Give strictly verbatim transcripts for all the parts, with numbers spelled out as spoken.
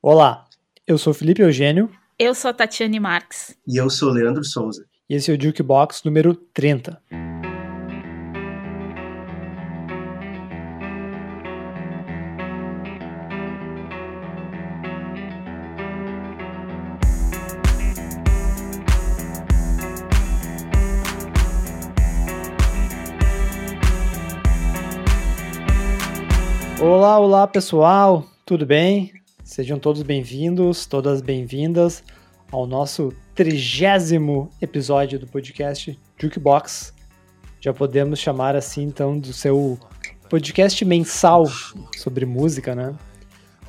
Olá, eu sou Felipe Eugênio. Eu sou a Tatiane Marques. E eu sou o Leandro Souza. E esse é o Jukebox número trinta. Olá, olá pessoal, tudo bem? Sejam todos bem-vindos, todas bem-vindas ao nosso trigésimo episódio do podcast Jukebox. Já podemos chamar assim então do seu podcast mensal sobre música, né?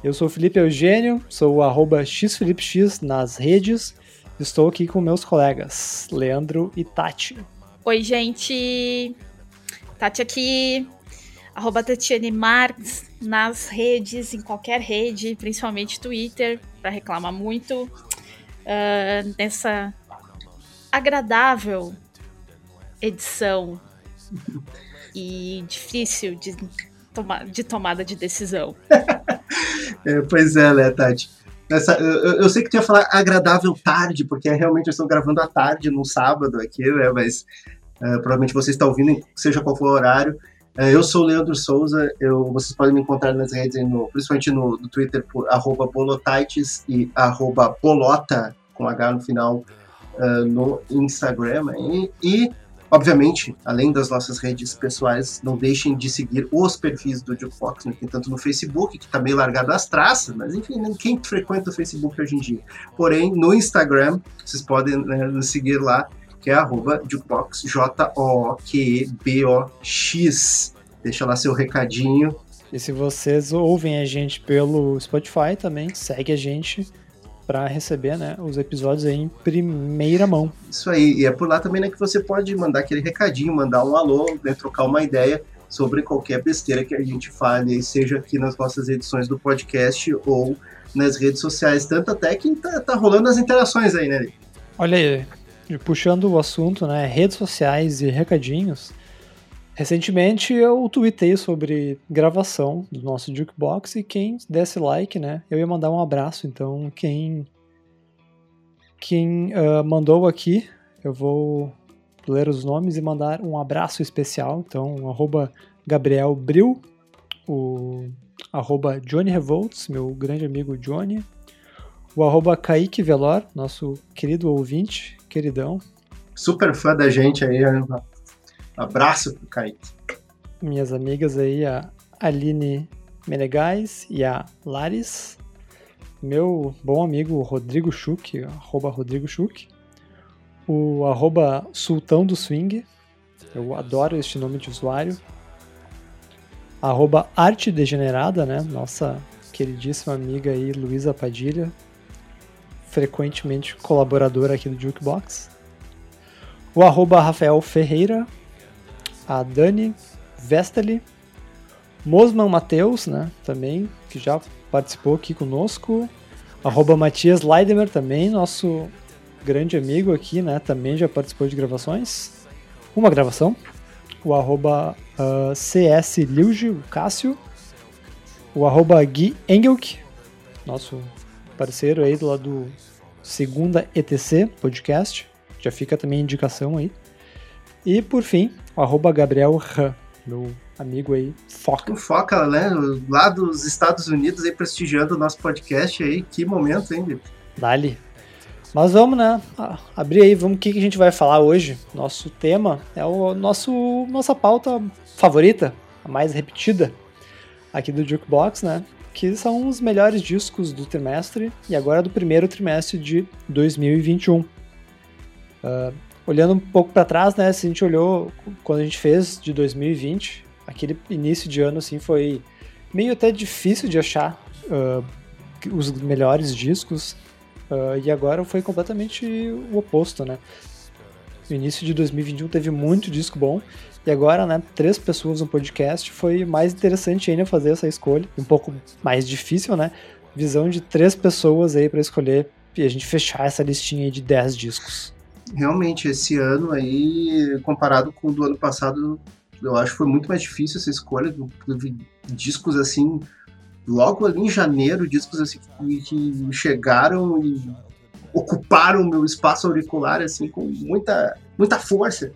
Eu sou o Felipe Eugênio, sou o arroba xfelipex nas redes, estou aqui com meus colegas Leandro e Tati. Oi gente, Tati aqui. Arroba Tatiane Marques nas redes, em qualquer rede, principalmente Twitter, para reclamar muito uh, nessa agradável edição e difícil de, toma- de tomada de decisão. é, pois é, né, Tati? Essa, eu, eu sei que tu ia falar agradável tarde, porque realmente eu estou gravando à tarde, num sábado aqui, né? Mas uh, provavelmente você está ouvindo, seja qual for o horário. Eu sou o Leandro Souza, eu, vocês podem me encontrar nas redes, no, principalmente no, no Twitter, por arroba bolotaites e arroba bolota, com H no final, uh, no Instagram. E, e, obviamente, além das nossas redes pessoais, não deixem de seguir os perfis do Jukebox, né? Tanto no Facebook, que está meio largado as traças, mas enfim, quem frequenta o Facebook hoje em dia. Porém, no Instagram, vocês podem, né, nos seguir lá, que é arroba Jukebox, J-O-Q-E-B-O-X. Deixa lá seu recadinho. E se vocês ouvem a gente pelo Spotify também, segue a gente para receber, né, os episódios aí em primeira mão. Isso aí, e é por lá também, né, que você pode mandar aquele recadinho, mandar um alô, né, trocar uma ideia sobre qualquer besteira que a gente fale, seja aqui nas nossas edições do podcast ou nas redes sociais, tanto até que tá, tá rolando as interações aí, né? Olha aí. Puxando o assunto, né, redes sociais e recadinhos, recentemente eu tuitei sobre gravação do nosso Jukebox e quem desse like, né, eu ia mandar um abraço, então quem, quem uh, mandou aqui, eu vou ler os nomes e mandar um abraço especial, então arroba Gabriel Bril, o arroba Johnny Revolts, meu grande amigo Johnny, o arroba Kaique Velor, nosso querido ouvinte, queridão. Super fã da gente aí, abraço pro Kaique. Minhas amigas aí, a Aline Menegais e a Laris. Meu bom amigo Rodrigo Chuk, arroba Rodrigo Chuk. O arroba Sultão do Swing, eu adoro este nome de usuário. Arroba Arte Degenerada, né, nossa queridíssima amiga aí, Luísa Padilha, frequentemente colaboradora aqui do Jukebox, o arroba Rafael Ferreira, a Dani Vestali, Mosman Matheus, né, também, que já participou aqui conosco, arroba Matias Leidemer também, nosso grande amigo aqui, né, também já participou de gravações, uma gravação, o arroba uh, C S Liuge, o Cássio, o arroba Gui Engelk, nosso parceiro aí do lado do Segunda E T C Podcast, já fica também a indicação aí. E por fim, o arroba Gabriel Rã, meu amigo aí, Foca. O Foca, né? Lá dos Estados Unidos aí, prestigiando o nosso podcast aí, que momento, hein, Lipe? Dá-lhe. Mas vamos, né? Abrir aí, vamos, o que, que a gente vai falar hoje? Nosso tema é o nosso, nossa pauta favorita, a mais repetida aqui do Jukebox, né? Que são os melhores discos do trimestre e agora do primeiro trimestre de dois mil e vinte e um. Uh, olhando um pouco para trás, né, se a gente olhou quando a gente fez de dois mil e vinte, aquele início de ano assim, foi meio até difícil de achar uh, os melhores discos, uh, e agora foi completamente o oposto, né? No início de dois mil e vinte e um teve muito disco bom, e agora, né, três pessoas no podcast, foi mais interessante ainda fazer essa escolha, um pouco mais difícil, né, visão de três pessoas aí para escolher e a gente fechar essa listinha aí de dez discos. Realmente, esse ano aí, comparado com o do ano passado, eu acho que foi muito mais difícil essa escolha, discos assim, logo ali em janeiro, discos assim que, que chegaram e ocuparam o meu espaço auricular assim com muita, muita força.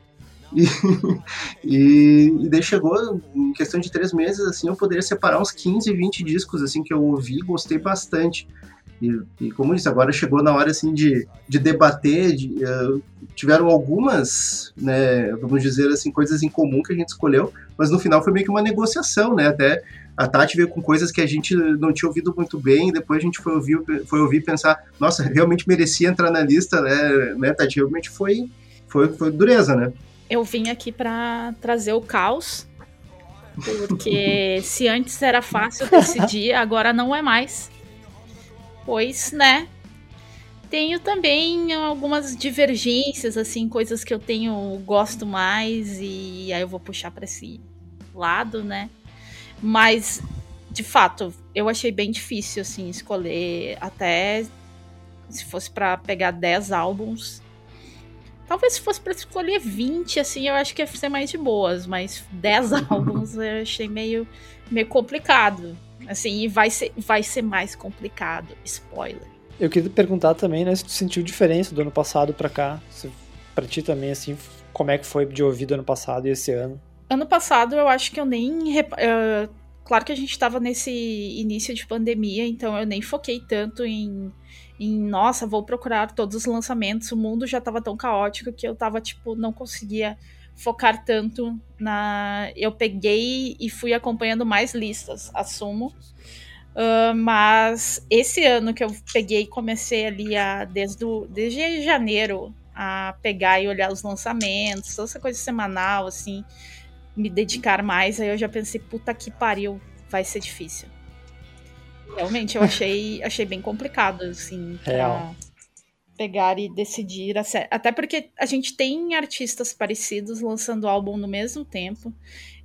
E, e, e daí chegou, em questão de três meses, assim, eu poderia separar uns quinze, vinte discos, assim, que eu ouvi e gostei bastante. E, e como disse, agora chegou na hora, assim, de, de debater, de, uh, tiveram algumas, né, vamos dizer assim, coisas em comum que a gente escolheu, mas no final foi meio que uma negociação, né, até a Tati veio com coisas que a gente não tinha ouvido muito bem, e depois a gente foi ouvir foi ouvir e pensar, nossa, realmente merecia entrar na lista, né, né Tati, realmente foi, foi, foi dureza, né. Eu vim aqui para trazer o caos, porque se antes era fácil decidir, agora não é mais. Pois, né? Tenho também algumas divergências, assim, coisas que eu tenho, gosto mais, e aí eu vou puxar para esse lado, né? Mas, de fato, eu achei bem difícil, assim, escolher, até se fosse para pegar dez álbuns. Talvez se fosse pra escolher vinte, assim, eu acho que ia ser mais de boas, mas dez álbuns eu achei meio, meio complicado, assim, e vai ser, vai ser mais complicado, spoiler. Eu queria perguntar também, né, se tu sentiu diferença do ano passado pra cá, se, pra ti também, assim, como é que foi de ouvido ano passado e esse ano? Ano passado eu acho que eu nem, rep... uh, claro que a gente tava nesse início de pandemia, então eu nem foquei tanto em... Em, nossa, vou procurar todos os lançamentos. O mundo já estava tão caótico que eu tava, tipo, não conseguia focar tanto na... Eu peguei e fui acompanhando mais listas, assumo. Uh, mas esse ano que eu peguei e comecei ali a, desde, o, desde janeiro a pegar e olhar os lançamentos, toda essa coisa semanal, assim, me dedicar mais. Aí eu já pensei, puta que pariu, vai ser difícil. Realmente, eu achei, achei bem complicado, assim, pra Real. pegar e decidir. A série. Até porque a gente tem artistas parecidos lançando álbum no mesmo tempo,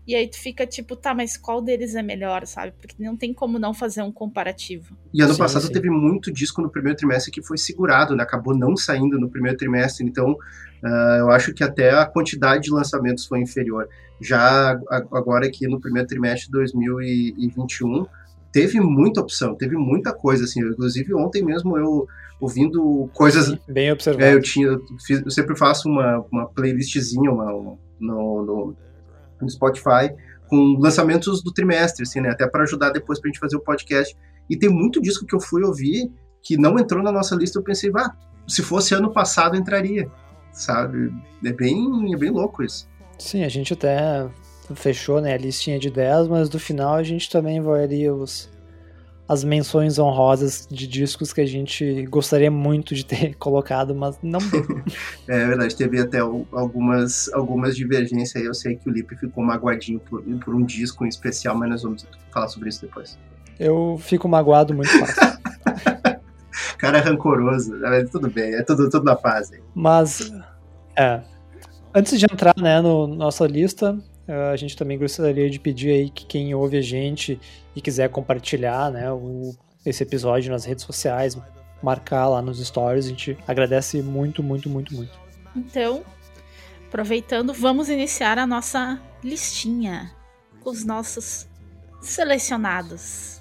e aí tu fica tipo, tá, mas qual deles é melhor, sabe? Porque não tem como não fazer um comparativo. E ano sim, passado sim. teve muito disco no primeiro trimestre que foi segurado, né? Acabou não saindo no primeiro trimestre, então uh, eu acho que até a quantidade de lançamentos foi inferior. Já agora aqui no primeiro trimestre de dois mil e vinte e um... Teve muita opção, teve muita coisa, assim, inclusive ontem mesmo eu ouvindo coisas... Bem observado. É, eu, tinha, eu, fiz, eu sempre faço uma, uma playlistzinha uma, uma, no, no, no Spotify com lançamentos do trimestre, assim, né, até para ajudar depois pra gente fazer o podcast. E tem muito disco que eu fui ouvir que não entrou na nossa lista, eu pensei, ah, se fosse ano passado entraria, sabe? É bem, é bem louco isso. Sim, a gente até... Fechou, né, a listinha de dez, mas do final a gente também vai ali os, as menções honrosas de discos que a gente gostaria muito de ter colocado, mas não deu. É verdade, teve até algumas, algumas divergências aí, eu sei que o Lipe ficou magoadinho por, por um disco em especial, mas nós vamos falar sobre isso depois. Eu fico magoado muito fácil. Cara rancoroso, mas tudo bem, é tudo, tudo na paz. Hein? Mas, é, antes de entrar, né, no nossa lista... A gente também gostaria de pedir aí que quem ouve a gente e quiser compartilhar, né, o, esse episódio nas redes sociais, marcar lá nos stories, a gente agradece muito, muito, muito, muito. Então, aproveitando, vamos iniciar a nossa listinha com os nossos selecionados.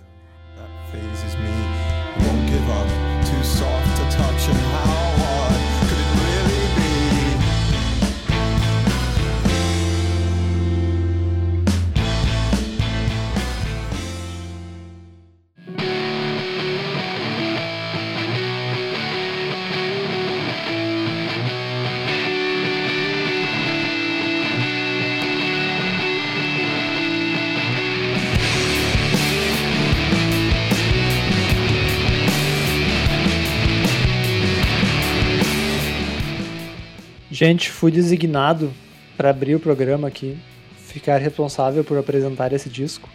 Gente, fui designado para abrir o programa aqui, ficar responsável por apresentar esse disco.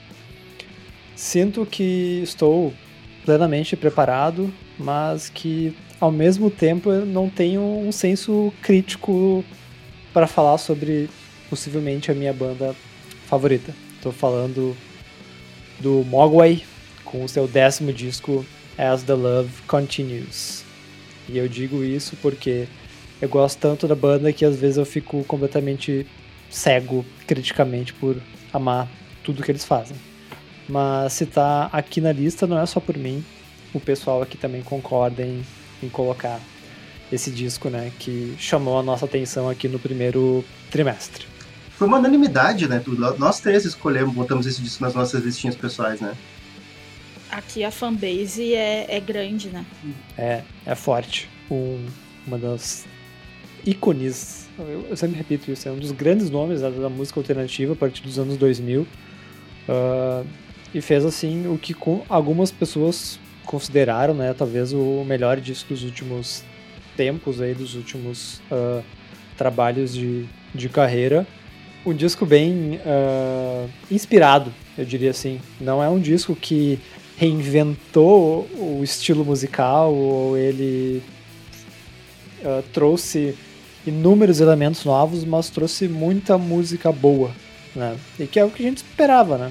Sinto que estou plenamente preparado, mas que ao mesmo tempo eu não tenho um senso crítico para falar sobre possivelmente a minha banda favorita. Estou falando do Mogwai com o seu décimo disco As the Love Continues. E eu digo isso porque... Eu gosto tanto da banda que às vezes eu fico completamente cego criticamente por amar tudo que eles fazem. mas se tá aqui na lista não é só por mim, o pessoal aqui também concorda em, em colocar esse disco, né, que chamou a nossa atenção aqui no primeiro trimestre. Foi uma unanimidade, né, tudo. Nós três escolhemos, botamos esse disco nas nossas listinhas pessoais, né. Aqui a fanbase é, é grande, né. É, é forte. Um, uma das ícones, eu, eu sempre repito isso, é um dos grandes nomes da, da música alternativa a partir dos anos dois mil. Uh, e fez, assim, o que com, algumas pessoas consideraram, né, talvez o melhor disco dos últimos tempos, aí, dos últimos uh, trabalhos de, de carreira. Um disco bem uh, inspirado, eu diria assim. Não é um disco que reinventou o estilo musical, ou ele uh, trouxe inúmeros elementos novos, mas trouxe muita música boa, né? E que é o que a gente esperava, né?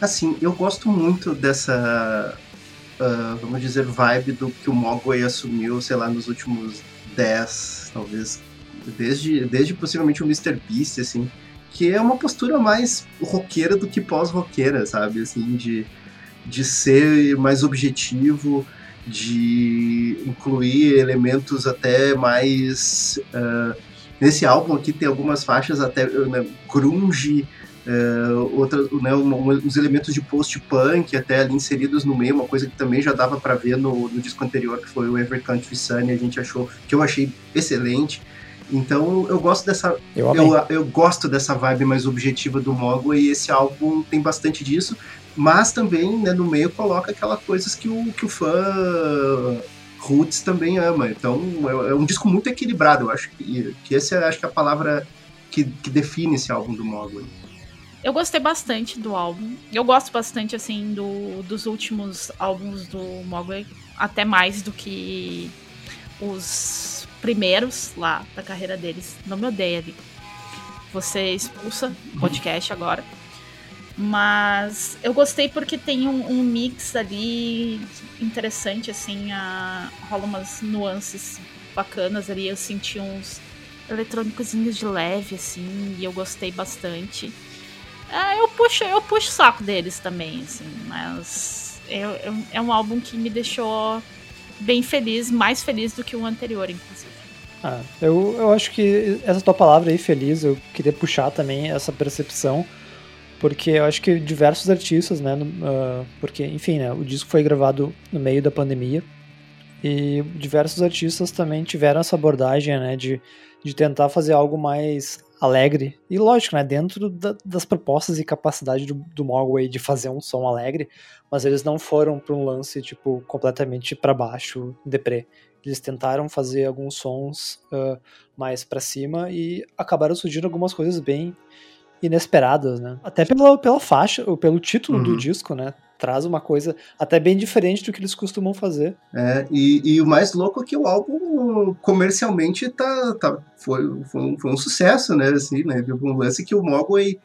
Assim, eu gosto muito dessa... Uh, vamos dizer, vibe do que o Mogwai assumiu, sei lá, nos últimos dez, talvez, desde, desde possivelmente o mister Beast, assim, que é uma postura mais roqueira do que pós-roqueira, sabe, assim, de, de ser mais objetivo, de incluir elementos até mais... Uh, nesse álbum aqui tem algumas faixas até, né, grunge, Uh, outra, né, um, um, uns elementos de post-punk até ali inseridos no meio, uma coisa que também já dava pra ver no, no disco anterior, que foi o Every Country Sunny, a gente achou, que eu achei excelente. Então eu gosto dessa eu, eu, eu gosto dessa vibe mais objetiva do Mogwai, e esse álbum tem bastante disso, mas também, né, no meio coloca aquelas coisas que o, que o fã roots também ama. Então é, é um disco muito equilibrado, eu acho que, que essa é, acho que é a palavra que, que define esse álbum do Mogwai. Eu gostei bastante do álbum. Eu gosto bastante, assim, do, dos últimos álbuns do Mogwai, até mais do que os primeiros lá da carreira deles. Não me odeia, Vic. Você expulsa o podcast agora. Mas eu gostei porque tem um, um mix ali interessante, assim, a, rola umas nuances bacanas ali. Eu senti uns eletrônicozinhos de leve, assim, e eu gostei bastante. Ah, eu puxo, eu puxo o saco deles também, assim, mas eu, eu, é um álbum que me deixou bem feliz, mais feliz do que o anterior, inclusive. Ah, eu, eu acho que essa tua palavra aí, feliz, eu queria puxar também essa percepção, porque eu acho que diversos artistas, né, uh, porque, enfim, né, o disco foi gravado no meio da pandemia, e diversos artistas também tiveram essa abordagem, né, de, de tentar fazer algo mais... alegre, e lógico, né, dentro da, das propostas e capacidade do, do Mogwai de fazer um som alegre, mas eles não foram para um lance, tipo, completamente para baixo, deprê. Eles tentaram fazer alguns sons uh, mais para cima e acabaram surgindo algumas coisas bem inesperadas, né, até pela, pela faixa, ou pelo título uhum. do disco, né, traz uma coisa até bem diferente do que eles costumam fazer. É, e, e o mais louco é que o álbum comercialmente tá, tá, foi, foi, um, foi um sucesso, né, assim, né, um lance que o Mogwai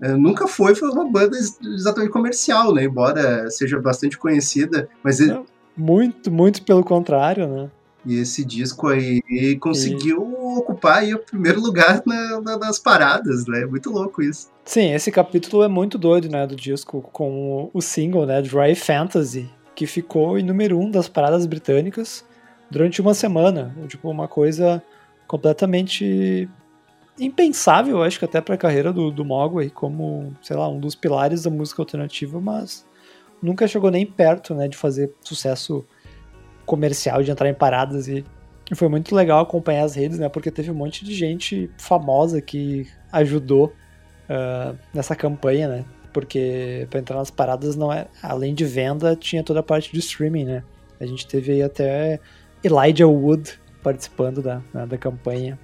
é, nunca foi, foi uma banda exatamente comercial, né, embora seja bastante conhecida, mas... Ele... Muito, muito pelo contrário, né. E esse disco aí conseguiu e... ocupar aí o primeiro lugar na, na, nas paradas, né? Muito louco isso. Sim, esse capítulo é muito doido, né? Do disco com o single, né? Dry Fantasy, que ficou em número um das paradas britânicas durante uma semana. Tipo, uma coisa completamente impensável, acho que até pra carreira do, do Mogwai, como, sei lá, um dos pilares da música alternativa, mas nunca chegou nem perto, né? De fazer sucesso comercial, de entrar em paradas, e foi muito legal acompanhar as redes, né, porque teve um monte de gente famosa que ajudou uh, nessa campanha, né, porque pra entrar nas paradas, não é, além de venda, tinha toda a parte de streaming, né, a gente teve aí até Elijah Wood participando da, né, da campanha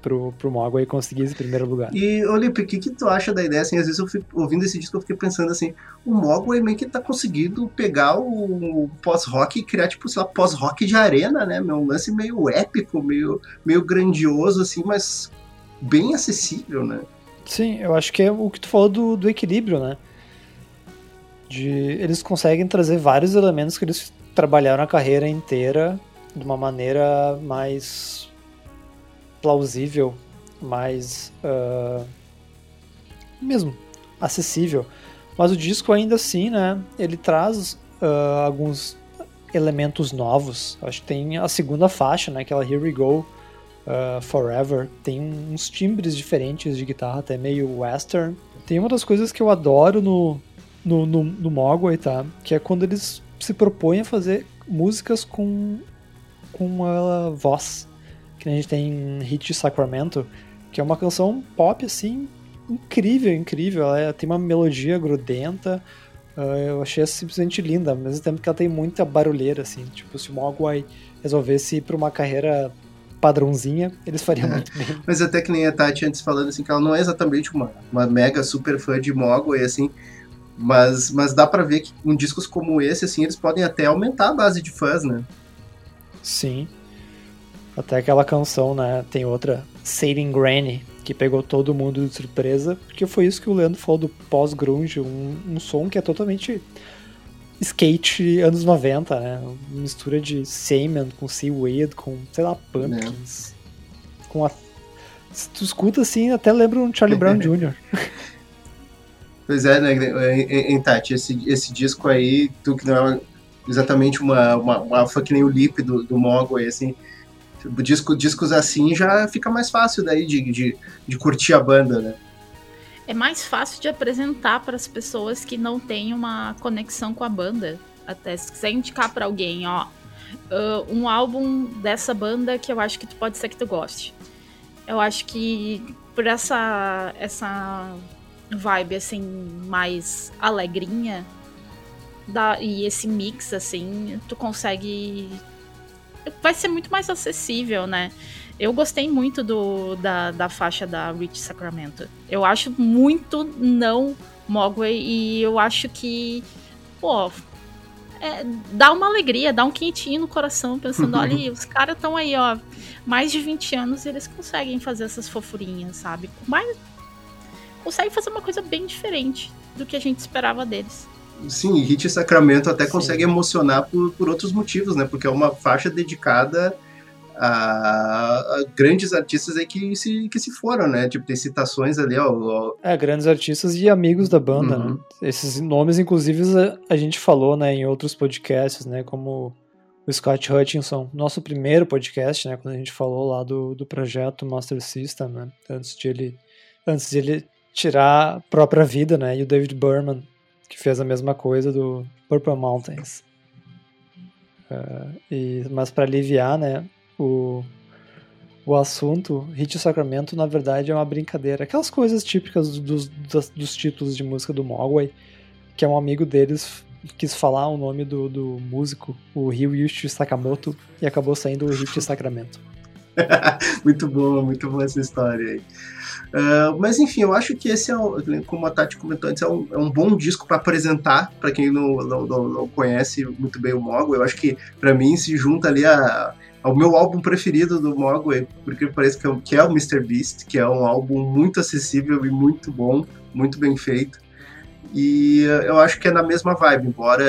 pro, pro Mogwai conseguir esse primeiro lugar. E, Olipe, o que que tu acha da ideia, assim, às vezes eu fico, ouvindo esse disco eu fiquei pensando assim, o Mogwai meio que tá conseguindo pegar o, o pós-rock e criar, tipo, sei lá, pós-rock de arena, né, meu, um lance meio épico, meio, meio grandioso, assim, mas bem acessível, né. Sim, eu acho que é o que tu falou do, do equilíbrio, né, de, eles conseguem trazer vários elementos que eles trabalharam a carreira inteira de uma maneira mais... plausível, mais uh, mesmo acessível, Mas o disco ainda assim, né, ele traz uh, alguns elementos novos. Acho que tem a segunda faixa, né, aquela Here We Go uh, Forever. Tem uns timbres diferentes de guitarra, até meio western. Tem uma das coisas que eu adoro no, no, no, no Mogwai, tá? Que é quando eles se propõem a fazer músicas com, com uma voz. Que a gente tem Hit Sacramento, que é uma canção pop, assim, incrível, incrível. Ela é, tem uma melodia grudenta. Uh, eu achei simplesmente linda, ao mesmo tempo que ela tem muita barulheira, assim. Tipo, se o Mogwai resolvesse ir pra uma carreira padrãozinha, eles fariam é. muito bem. Mas até que nem a Tati antes falando, assim, que ela não é exatamente uma, uma mega super fã de Mogwai, assim, mas, mas dá pra ver que em discos como esse, assim, eles podem até aumentar a base de fãs, né? Sim. Até aquela canção, né, tem outra, Sailing Granny, que pegou todo mundo de surpresa, porque foi isso que o Leandro falou do pós-grunge, um, um som que é totalmente skate anos noventa, né, mistura de semen com seaweed, com, sei lá, pumpkins, é. com a... Se tu escuta assim, até lembra um Charlie Brown Júnior Pois é, né, em Tati, esse, esse disco aí, tu que não é exatamente uma, uma, uma fã que nem o Lip do, do Mogwai, assim, Disco, discos assim já fica mais fácil daí de, de, de curtir a banda, né? É mais fácil de apresentar para as pessoas que não têm uma conexão com a banda. Até se quiser indicar para alguém, ó, uh, um álbum dessa banda que eu acho que tu pode ser que tu goste. Eu acho que por essa, essa vibe assim mais alegrinha da, e esse mix assim, tu consegue... Vai ser muito mais acessível, né? Eu gostei muito do, da, da faixa da Rich Sacramento. Eu acho muito não Mogwai e eu acho que, pô, é, dá uma alegria, dá um quentinho no coração, pensando, olha, os caras estão aí, ó, mais de vinte anos e eles conseguem fazer essas fofurinhas, sabe? Mas conseguem fazer uma coisa bem diferente do que a gente esperava deles. Sim, e Hit Sacramento até Sim. consegue emocionar por, por outros motivos, né? Porque é uma faixa dedicada a, a grandes artistas aí que se, que se foram, né? Tipo, tem citações ali, ó, ó... É, grandes artistas e amigos da banda, uhum. né? Esses nomes, inclusive, a, a gente falou, né, em outros podcasts, né? Como o Scott Hutchinson, nosso primeiro podcast, né? Quando a gente falou lá do, do projeto Master System, né? Antes de ele, antes de ele tirar a própria vida, né? E o David Berman, que fez a mesma coisa do Purple Mountains. Uh, e, mas para aliviar, né, o, o assunto, Hit Sacramento, na verdade, é uma brincadeira. Aquelas coisas típicas dos, dos, dos títulos de música do Mogwai, que é um amigo deles quis falar o nome do, do músico, o Ryuichi Sakamoto, e acabou saindo o Hit Sacramento. Muito bom, muito boa essa história aí. Uh, mas enfim, eu acho que esse é, um, como a Tati comentou antes, é um, é um bom disco para apresentar para quem não, não, não, não conhece muito bem o Mogwai. Eu acho que para mim se junta ali a, ao meu álbum preferido do Mogwai, porque parece que é, que é o mister Beast, que é um álbum muito acessível e muito bom, muito bem feito. E eu acho que é na mesma vibe, embora,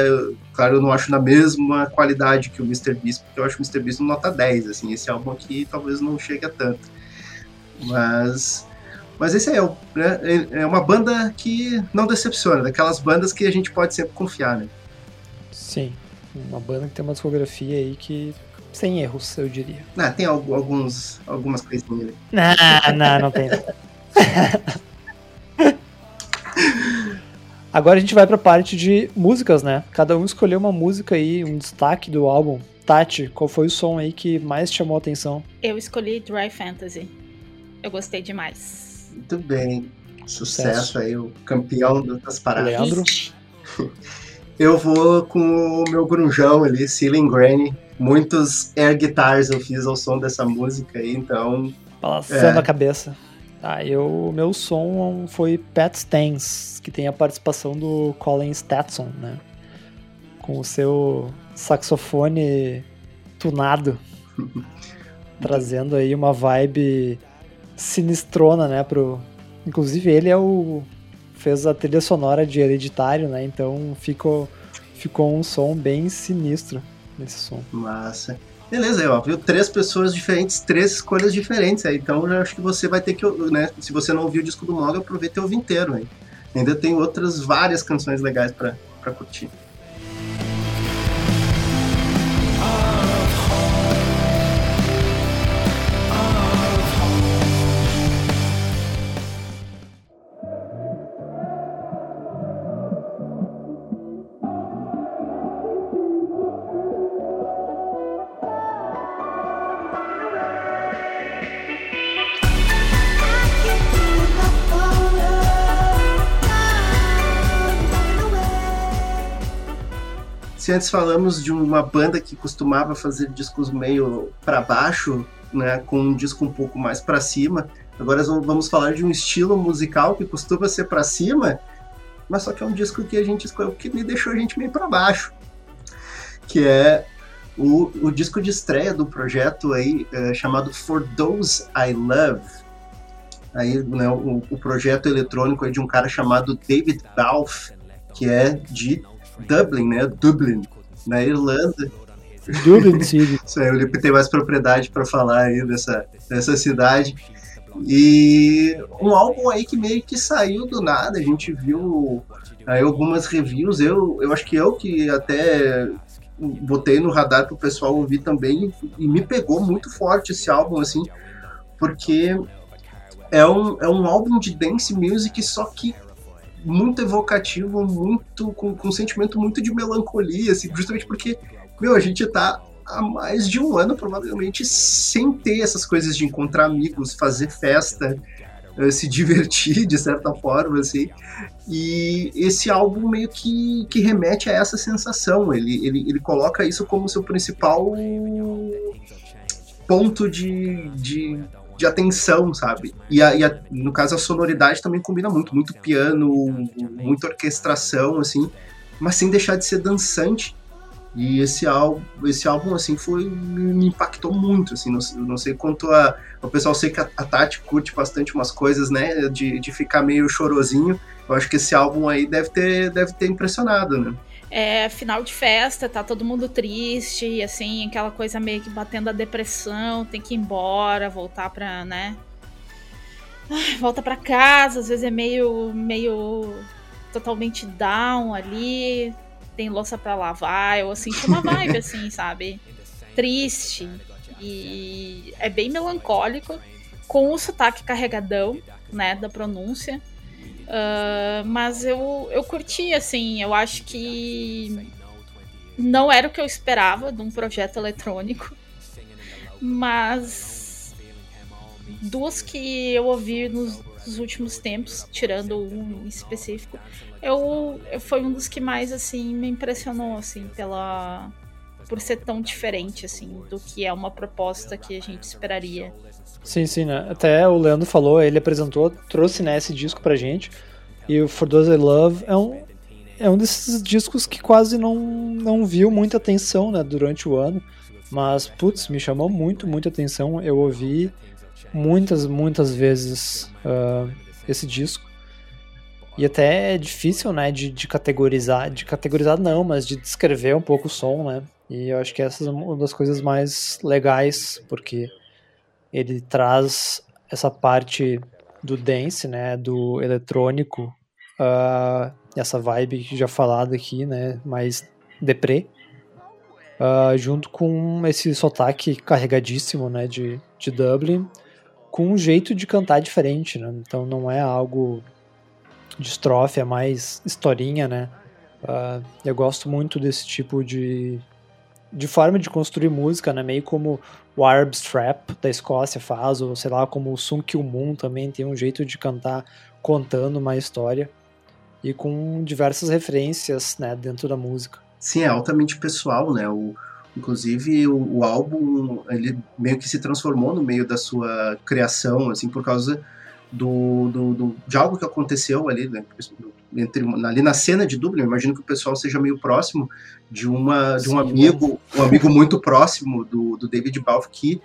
claro, eu não acho na mesma qualidade que o mister Beast, porque eu acho o mister Beast nota dez, assim, esse álbum aqui talvez não chegue a tanto. Mas, mas esse é, né, é uma banda que não decepciona, daquelas bandas que a gente pode sempre confiar, né? Sim, uma banda que tem uma discografia aí que... sem erros, eu diria. Ah, tem alguns, algumas coisinhas ali. Não, não, não tem. Agora a gente vai pra parte de músicas, né? Cada um escolheu uma música aí, um destaque do álbum. Tati, qual foi o som aí que mais chamou a atenção? Eu escolhi Dry Fantasy. Eu gostei demais. Muito bem. Sucesso, Sucesso aí, o campeão das paradas. Leandro? Eu vou com o meu grunjão ali, Ceiling Granny. Muitos air guitars eu fiz ao som dessa música aí, então... Balançando é. a cabeça. Ah, o meu som foi Pat Stans, que tem a participação do Colin Stetson, né? Com o seu saxofone tunado, trazendo aí uma vibe sinistrona, né? Pro... Inclusive ele é o... fez a trilha sonora de Hereditário, né? Então ficou, ficou um som bem sinistro nesse som. Massa. Beleza, aí, ó, viu? Três pessoas diferentes, três escolhas diferentes aí, então eu acho que você vai ter que, né, se você não ouviu o disco do Mogwai, aproveita e ouve inteiro aí. ainda tem outras várias canções legais para curtir. Se antes falamos de uma banda que costumava fazer discos meio para baixo, né, com um disco um pouco mais para cima, agora vamos falar de um estilo musical que costuma ser para cima, mas só que é um disco que a gente escolheu que deixou a gente meio para baixo, que é o, o disco de estreia do projeto aí, é, chamado For Those I Love. Aí, né, o, o projeto eletrônico aí de um cara chamado David Balfe, que é de Dublin, né? Dublin, na Irlanda. Dublin, sim. Isso aí, o Lipe tem mais propriedade para falar aí dessa, dessa cidade. E um álbum aí que meio que saiu do nada, a gente viu aí algumas reviews, eu, eu acho que eu que até botei no radar pro pessoal ouvir também, e me pegou muito forte esse álbum, assim, porque é um, é um álbum de dance music, só que muito evocativo, muito com, com um sentimento muito de melancolia, assim, justamente porque, meu, a gente tá há mais de um ano, provavelmente, sem ter essas coisas de encontrar amigos, fazer festa, se divertir, de certa forma, assim, e esse álbum meio que, que remete a essa sensação, ele, ele, ele coloca isso como seu principal ponto de... de de atenção, sabe? E, a, e a, no caso a sonoridade também combina muito, muito piano, muita orquestração, assim, mas sem deixar de ser dançante. E esse álbum, esse álbum assim, foi, me impactou muito, assim, não, não sei quanto a... O pessoal sei que a, a Tati curte bastante umas coisas, né, de, de ficar meio chorosinho, eu acho que esse álbum aí deve ter, deve ter impressionado, né? É, final de festa, tá todo mundo triste, assim, aquela coisa meio que batendo a depressão, tem que ir embora, voltar pra, né, ai, volta pra casa, às vezes é meio, meio totalmente down ali, tem louça pra lavar, eu senti uma vibe, assim, sabe, triste, e é bem melancólico, com o sotaque carregadão, né, da pronúncia. Uh, mas eu, eu curti, assim, eu acho que não era o que eu esperava de um projeto eletrônico, mas dos que eu ouvi nos, nos últimos tempos, tirando um em específico, eu, eu foi um dos que mais, assim, me impressionou, assim, pela, por ser tão diferente, assim, do que é uma proposta que a gente esperaria. Sim, sim, né? Até o Leandro falou, ele apresentou, trouxe, né, esse disco pra gente, e o For Those I Love é um, é um desses discos que quase não, não viu muita atenção, né, durante o ano, mas, putz, me chamou muito, muita atenção, eu ouvi muitas, muitas vezes uh, esse disco, e até é difícil, né, de, de categorizar, de categorizar não, mas de descrever um pouco o som, né, e eu acho que essa é uma das coisas mais legais, porque ele traz essa parte do dance, né, do eletrônico, uh, essa vibe já falada aqui, né, mais deprê, uh, junto com esse sotaque carregadíssimo, né, de, de Dublin, com um jeito de cantar diferente, né, então não é algo de estrofe, é mais historinha, né, uh, eu gosto muito desse tipo de... de forma de construir música, né? Meio como o Arab Strap da Escócia faz, ou sei lá, como o Sun Kil Moon também tem um jeito de cantar contando uma história e com diversas referências, né, dentro da música. Sim, é altamente pessoal, né? O, inclusive o, o álbum ele meio que se transformou no meio da sua criação, assim, por causa do, do, do, de algo que aconteceu ali, né? Entre, ali na cena de Dublin, eu imagino que o pessoal seja meio próximo de, uma, de um, sim, amigo, um amigo muito próximo do, do David Balfe, que,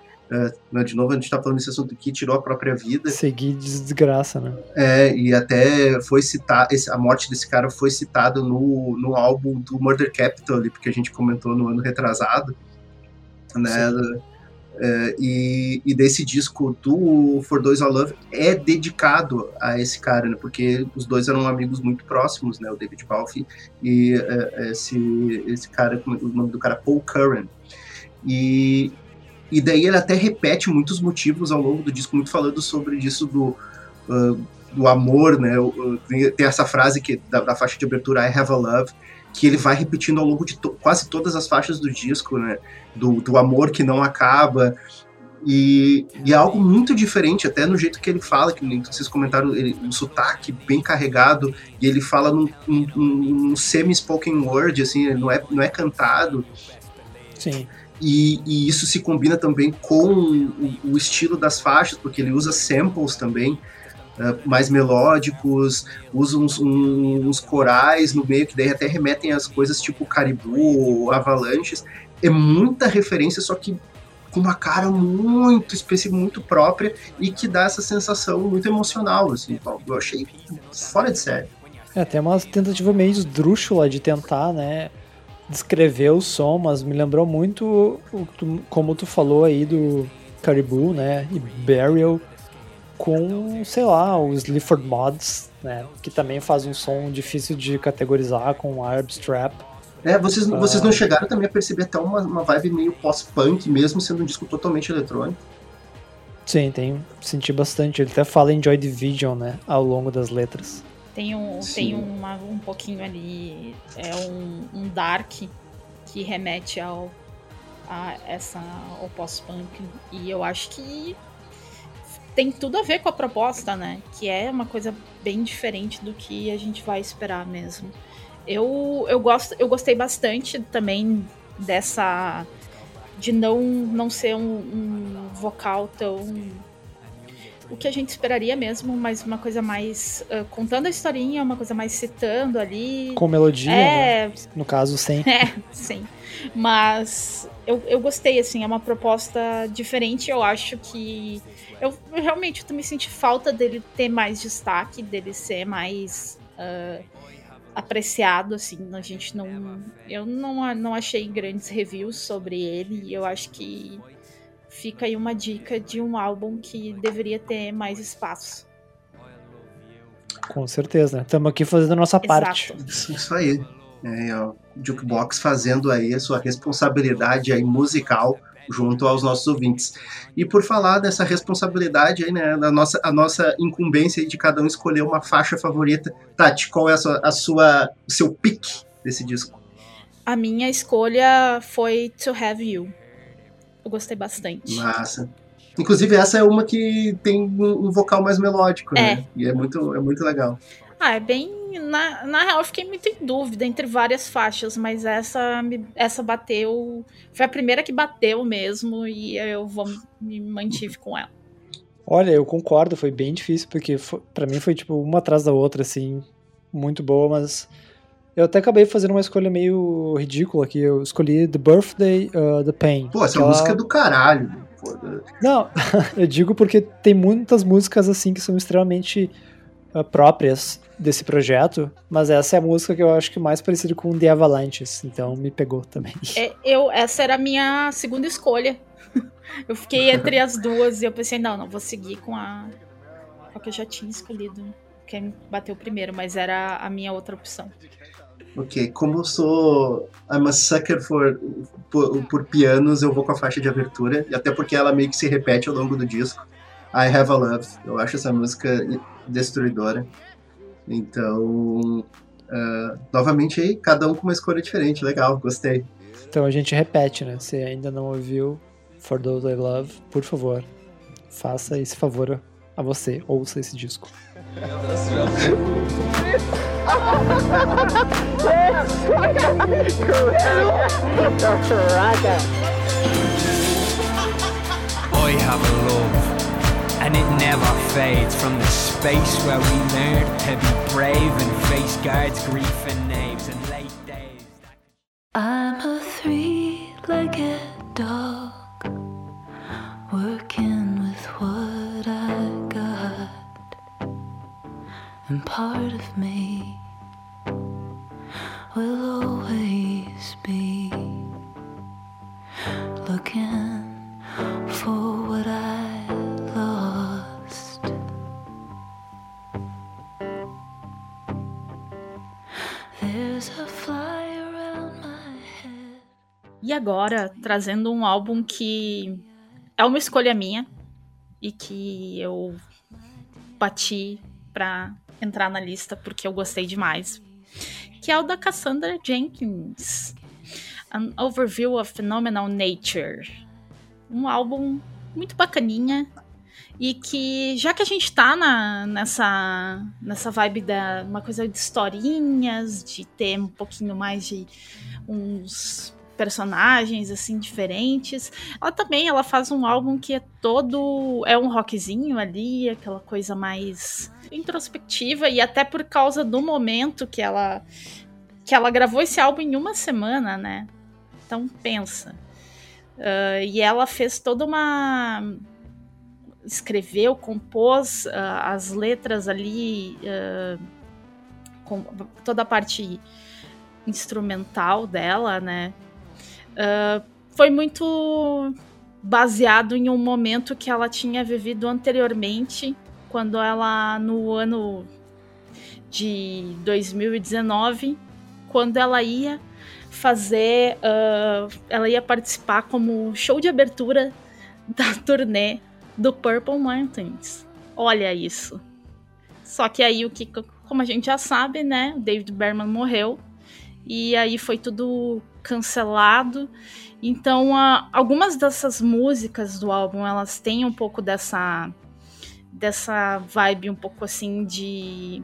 uh, de novo, a gente está falando nesse assunto, que tirou a própria vida. Seguir desgraça, né? É, e até foi citar, esse, a morte desse cara foi citada no, no álbum do Murder Capital, ali, porque a gente comentou no ano retrasado, né? Sim. Uh, e, e desse disco do For Those I Love é dedicado a esse cara, né? Porque os dois eram amigos muito próximos, né? O David Balfe e uh, esse, esse cara, o nome do cara é Paul Curran. E, e daí ele até repete muitos motivos ao longo do disco, muito falando sobre isso do, uh, do amor, né? Tem essa frase que, da, da faixa de abertura, I Have a Love, que ele vai repetindo ao longo de to- quase todas as faixas do disco, né? Do, do amor que não acaba. E, e é algo muito diferente, até no jeito que ele fala, que vocês comentaram, ele, um sotaque bem carregado, e ele fala num, num, num semi-spoken word, assim, não é, não é cantado. Sim. E, e isso se combina também com o, o estilo das faixas, porque ele usa samples também, Uh, mais melódicos, usam uns, uns, uns corais no meio, que daí até remetem às coisas tipo Caribou ou Avalanches. É muita referência, só que com uma cara muito específica, muito própria, e que dá essa sensação muito emocional, assim. Eu achei fora de série. É, tem uma tentativa meio esdrúxula de tentar, né, descrever o som, mas me lembrou muito, o, tu, como tu falou aí do Caribou, né, e Burial, com, sei lá, o Sleaford Mods, né, que também faz um som difícil de categorizar, com Arab Strap. É, vocês, uh, vocês não chegaram também a perceber até uma, uma vibe meio pós-punk, mesmo sendo um disco totalmente eletrônico? Sim, tem, senti bastante. Ele até fala em Joy Division, né, ao longo das letras. Tem um, tem uma, um pouquinho ali, é um, um dark que remete ao, a essa, ao pós-punk, e eu acho que tem tudo a ver com a proposta, né? Que é uma coisa bem diferente do que a gente vai esperar mesmo. Eu, eu, gosto, eu gostei bastante também dessa... de não, não ser um, um vocal tão... o que a gente esperaria mesmo, mas uma coisa mais... Uh, contando a historinha, uma coisa mais citando ali... Com melodia, é, né? No caso, sim. É, sim. Mas eu, eu gostei, assim, é uma proposta diferente, eu acho que... Eu realmente eu me senti falta dele ter mais destaque, dele ser mais uh, apreciado, assim. A gente não... Eu não, não achei grandes reviews sobre ele, e eu acho que fica aí uma dica de um álbum que deveria ter mais espaço. Com certeza, estamos aqui fazendo a nossa Exato. parte. Isso aí. É, ó, Jukebox fazendo aí a sua responsabilidade aí musical junto aos nossos ouvintes. E por falar dessa responsabilidade aí, né, da nossa, a nossa incumbência aí de cada um escolher uma faixa favorita, Tati, qual é a sua, a sua, o seu pique desse disco? A minha escolha foi To Have You. Eu gostei bastante. Massa. Inclusive essa é uma que tem um vocal mais melódico, é. né? E é muito, é muito legal. Ah, é bem... Na, na real, eu fiquei muito em dúvida entre várias faixas, mas essa, essa bateu... Foi a primeira que bateu mesmo, e eu vou, me mantive com ela. Olha, eu concordo, foi bem difícil, porque foi, pra mim foi tipo uma atrás da outra, assim, muito boa, mas... Eu até acabei fazendo uma escolha meio ridícula aqui, eu escolhi The Birthday, uh, The Pain. Pô, essa aquela... música é do caralho. Foda. Não, eu digo porque tem muitas músicas assim que são extremamente... próprias desse projeto, mas essa é a música que eu acho que mais parecida com The Avalanches, então me pegou também. É, eu, essa era a minha segunda escolha. Eu fiquei entre as duas e eu pensei, não, não, vou seguir com a, com a que eu já tinha escolhido, que bateu primeiro, mas era a minha outra opção. Ok, como eu sou I'm a sucker for, por, por pianos, eu vou com a faixa de abertura, e até porque ela meio que se repete ao longo do disco. I Have a Love, eu acho essa música destruidora. Então, uh, novamente aí, cada um com uma escolha diferente, legal, gostei. Então a gente repete, né? Se ainda não ouviu For Those I Love, por favor, faça esse favor a você, ouça esse disco. I have a love. And it never fades from the space where we learned to be brave and face guards, grief and names and late days. I'm a three-legged dog, working with what I got. And part of me will always be looking agora trazendo um álbum que é uma escolha minha e que eu bati pra entrar na lista porque eu gostei demais, que é o da Cassandra Jenkins, An Overview of Phenomenal Nature. Um álbum muito bacaninha e que, já que a gente tá na, nessa, nessa vibe da uma coisa de historinhas, de ter um pouquinho mais de uns personagens assim diferentes, ela também ela faz um álbum que é todo é um rockzinho ali, aquela coisa mais introspectiva, e até por causa do momento que ela que ela gravou esse álbum em uma semana, né? Então pensa. Uh, e ela fez toda uma... escreveu, compôs uh, as letras ali, uh, com toda a parte instrumental dela, né? Uh, foi muito baseado em um momento que ela tinha vivido anteriormente, quando ela, no ano de dois mil e dezenove, quando ela ia fazer, uh, ela ia participar como show de abertura da turnê do Purple Mountains. Olha isso. Só que aí, o que, como a gente já sabe, né, o David Berman morreu, e aí foi tudo cancelado. Então, a, algumas dessas músicas do álbum, elas têm um pouco dessa, dessa vibe um pouco assim de...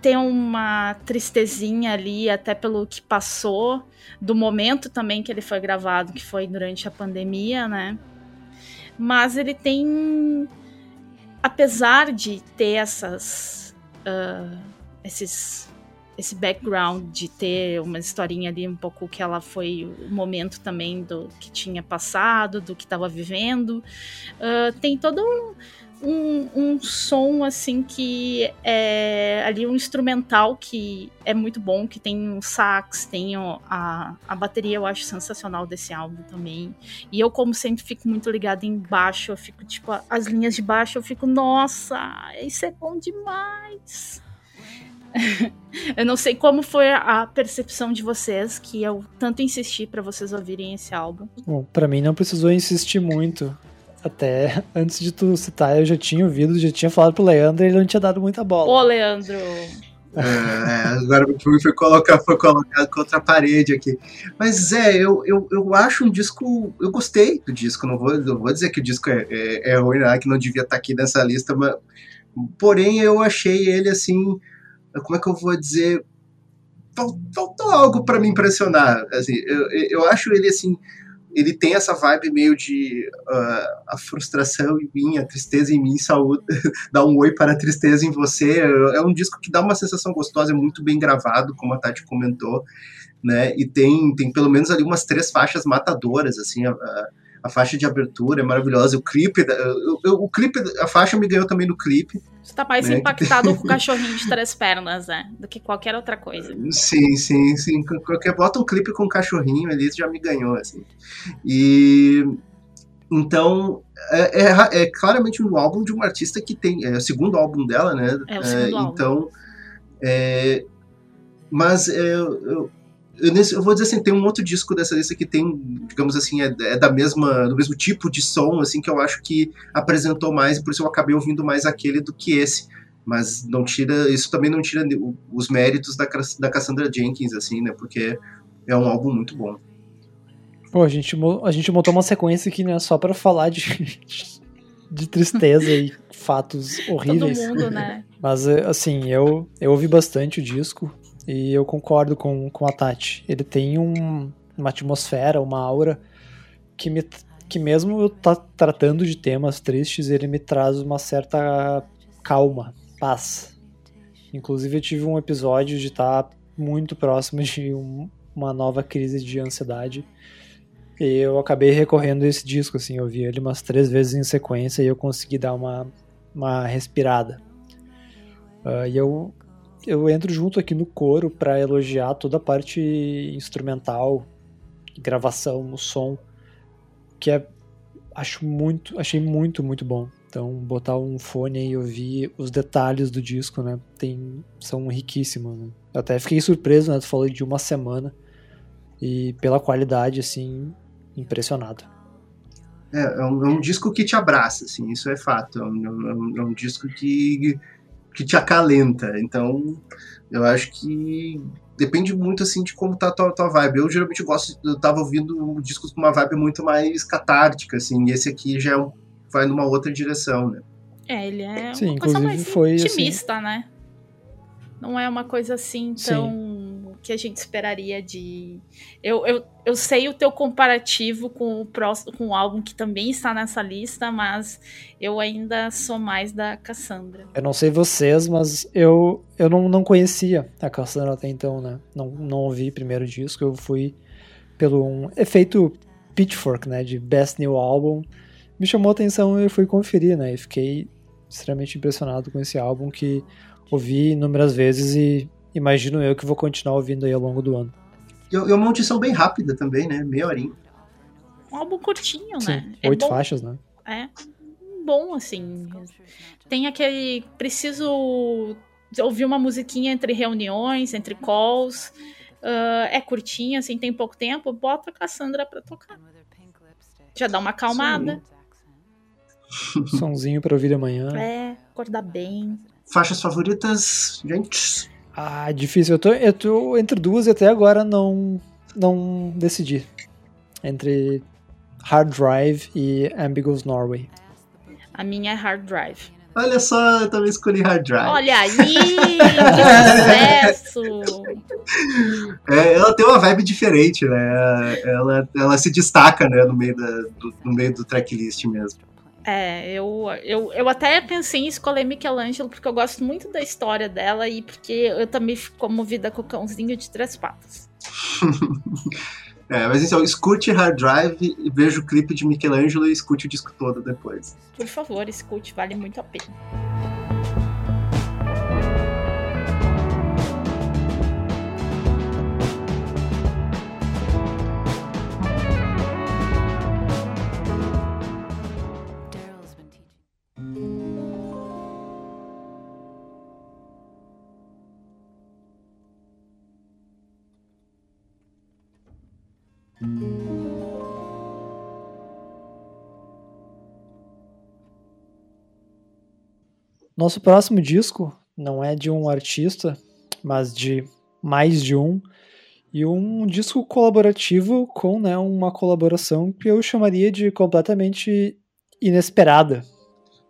tem uma tristezinha ali, até pelo que passou, do momento também que ele foi gravado, que foi durante a pandemia, né? Mas ele tem, apesar de ter essas, uh, esses, esse background, de ter uma historinha ali um pouco que ela foi o momento também do que tinha passado, do que estava vivendo, uh, tem todo um... Um, um som, assim, que é ali um instrumental que é muito bom, que tem um sax, tem a, a bateria, eu acho sensacional desse álbum também. E eu, como sempre, fico muito ligada em baixo, eu fico, tipo, as linhas de baixo, eu fico, nossa, isso é bom demais! Eu não sei como foi a percepção de vocês, que eu tanto insisti pra vocês ouvirem esse álbum. Bom, pra mim não precisou insistir muito. Até antes de tu citar, eu já tinha ouvido, já tinha falado pro Leandro e ele não tinha dado muita bola. Ô, Leandro! É, agora foi colocar, foi colocar contra a parede aqui. Mas é, eu, eu, eu acho um disco... Eu gostei do disco, não vou, não vou dizer que o disco é, é, é ruim, né, que não devia estar aqui nessa lista, mas, porém eu achei ele assim... Como é que eu vou dizer? Faltou algo para me impressionar. Assim, eu, eu acho ele assim... Ele tem essa vibe meio de uh, a frustração em mim, a tristeza em mim, saúde, dá um oi para a tristeza em você. É um disco que dá uma sensação gostosa, é muito bem gravado, como a Tati comentou, né? E tem, tem pelo menos ali umas três faixas matadoras, assim, a, a, a faixa de abertura é maravilhosa, o clipe, eu, eu, o clipe, a faixa me ganhou também no clipe. Você tá mais, né, impactado com o cachorrinho de três pernas, né? Do que qualquer outra coisa. Sim, sim, sim. Qualquer, bota um clipe com o cachorrinho, ele já me ganhou, assim. E... Então, é, é, é claramente um álbum de uma artista que tem... É o segundo álbum dela, né? É o segundo é, álbum. Então, é, mas é, eu... Eu, eu vou dizer assim, tem um outro disco dessa lista que tem, digamos assim, é, é da mesma, do mesmo tipo de som, assim, que eu acho que apresentou mais, e por isso eu acabei ouvindo mais aquele do que esse, mas não tira, isso também não tira os méritos da, da Cassandra Jenkins, assim, né, porque é um álbum muito bom. Pô, a gente, a gente montou uma sequência aqui, né, só pra falar de, de tristeza e fatos horríveis. Todo mundo, né? Mas, assim, eu, eu ouvi bastante o disco. E eu concordo com, com a Tati. Ele tem um, uma atmosfera, uma aura, que, me, que mesmo eu tá tratando de temas tristes, ele me traz uma certa calma, paz. Inclusive eu tive um episódio de estar tá muito próximo de um, uma nova crise de ansiedade. E eu acabei recorrendo a esse disco, assim, eu vi ele umas três vezes em sequência e eu consegui dar uma, uma respirada. Uh, e eu... Eu entro junto aqui no coro para elogiar toda a parte instrumental, gravação, o som, que é, acho muito, achei muito, muito bom. Então, botar um fone e ouvir os detalhes do disco, né, tem, são riquíssimos, né? Eu até fiquei surpreso, né, tu falou de uma semana, e pela qualidade, assim, impressionado. É, é um, é um disco que te abraça, assim, isso é fato, é um, é um disco que, que te acalenta, então eu acho que depende muito, assim, de como tá a tua, tua vibe. Eu geralmente gosto, eu tava ouvindo discos com uma vibe muito mais catártica, assim, e esse aqui já é, vai numa outra direção, né? É, ele é Sim, uma coisa mais foi, intimista, assim... né? Não é uma coisa assim tão... Sim. que a gente esperaria de... Eu, eu, eu sei o teu comparativo com o, próximo, com o álbum que também está nessa lista, mas eu ainda sou mais da Cassandra. Eu não sei vocês, mas eu, eu não, não conhecia a Cassandra até então, né? Não, não ouvi primeiro disco, eu fui pelo um efeito Pitchfork, né? De Best New Album. Me chamou a atenção e eu fui conferir, né? E fiquei extremamente impressionado com esse álbum que... ouvi inúmeras vezes e imagino eu que vou continuar ouvindo aí ao longo do ano. E é uma audição bem rápida também, né? Meia horinha. Um álbum curtinho, Sim, né? Oito é faixas, né? É bom, assim. Tem aquele... preciso ouvir uma musiquinha entre reuniões, entre calls. Uh, é curtinho, assim, tem pouco tempo. Bota a Cassandra pra tocar. Já dá uma acalmada. Sim. Sonzinho pra ouvir amanhã. É, acordar bem. Faixas favoritas, gente? Ah, difícil. Eu tô, eu tô entre duas e até agora não, não decidi. Entre Hard Drive e Ambiguous Norway. A minha é Hard Drive. Olha só, eu também escolhi Hard Drive. Olha aí, que sucesso! É, ela tem uma vibe diferente, né? Ela, ela se destaca, né, no meio, da, do, no meio do tracklist mesmo. É, eu, eu, eu até pensei em escolher Michelangelo, porque eu gosto muito da história dela e porque eu também fico comovida com o cãozinho de três patas. É, mas então, escute Hard Drive, veja o clipe de Michelangelo e escute o disco todo depois. Por favor, escute, vale muito a pena. Nosso próximo disco não é de um artista, mas de mais de um, e um disco colaborativo com, né, uma colaboração que eu chamaria de completamente inesperada.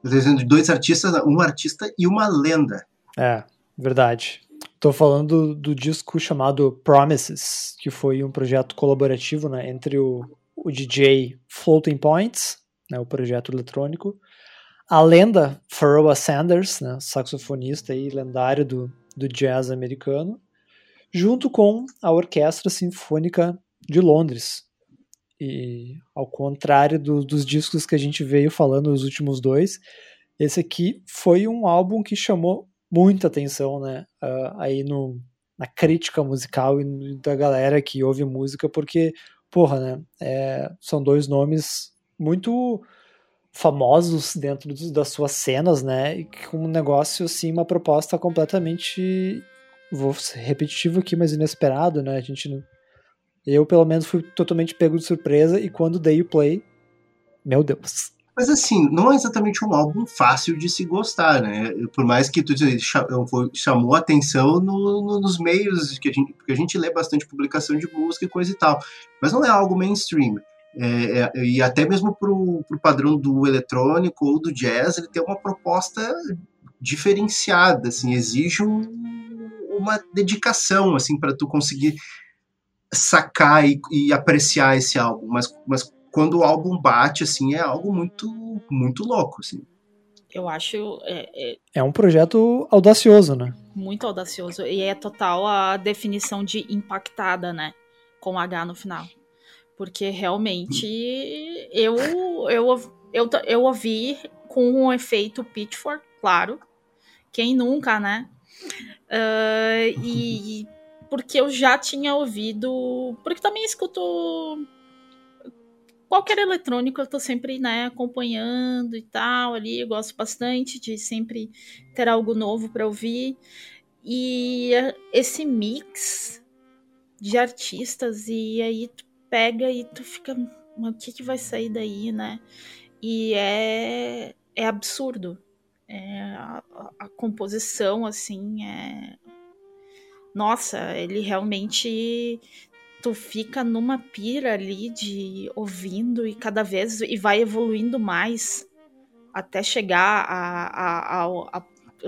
Estou dizendo dois artistas, um artista e uma lenda. É, verdade. Estou falando do disco chamado Promises, que foi um projeto colaborativo, né, entre o, o D J Floating Points, né, o projeto eletrônico, a lenda Pharoah Sanders, né, saxofonista e lendário do, do jazz americano, junto com a Orquestra Sinfônica de Londres. E ao contrário do, dos discos que a gente veio falando nos últimos dois, esse aqui foi um álbum que chamou muita atenção, né, uh, aí no, na crítica musical e no, da galera que ouve música, porque, porra, né, é, são dois nomes muito famosos dentro dos, das suas cenas, né, e com um negócio, assim, uma proposta completamente, vou ser repetitivo aqui, mas inesperado, né, a gente, eu, pelo menos, fui totalmente pego de surpresa, e quando dei o play, meu Deus... Mas assim, não é exatamente um álbum fácil de se gostar, né? Por mais que tudo chamou atenção no, no, nos meios, que a gente, porque a gente lê bastante publicação de música e coisa e tal, mas não é algo mainstream. É, é, e até mesmo pro, pro padrão do eletrônico ou do jazz, ele tem uma proposta diferenciada, assim, exige um, uma dedicação, assim, para tu conseguir sacar e, e apreciar esse álbum, mas... mas quando o álbum bate, assim, é algo muito, muito louco, assim. Eu acho... É, é, é um projeto audacioso, né? Muito audacioso. E é total a definição de impactada, né? Com H no final. Porque, realmente, hum. eu, eu, eu, eu ouvi com um efeito Pitchfork, claro. Quem nunca, né? Uh, e porque eu já tinha ouvido... Porque também escuto... Qualquer eletrônico eu tô sempre, né, acompanhando e tal, ali, eu gosto bastante de sempre ter algo novo para ouvir, e esse mix de artistas, e aí tu pega e tu fica, o que que vai sair daí, né? E é, é absurdo. É, a, a composição, assim, é... Nossa, ele realmente... Tu fica numa pira ali de ouvindo e cada vez... E vai evoluindo mais até chegar a... a, a, a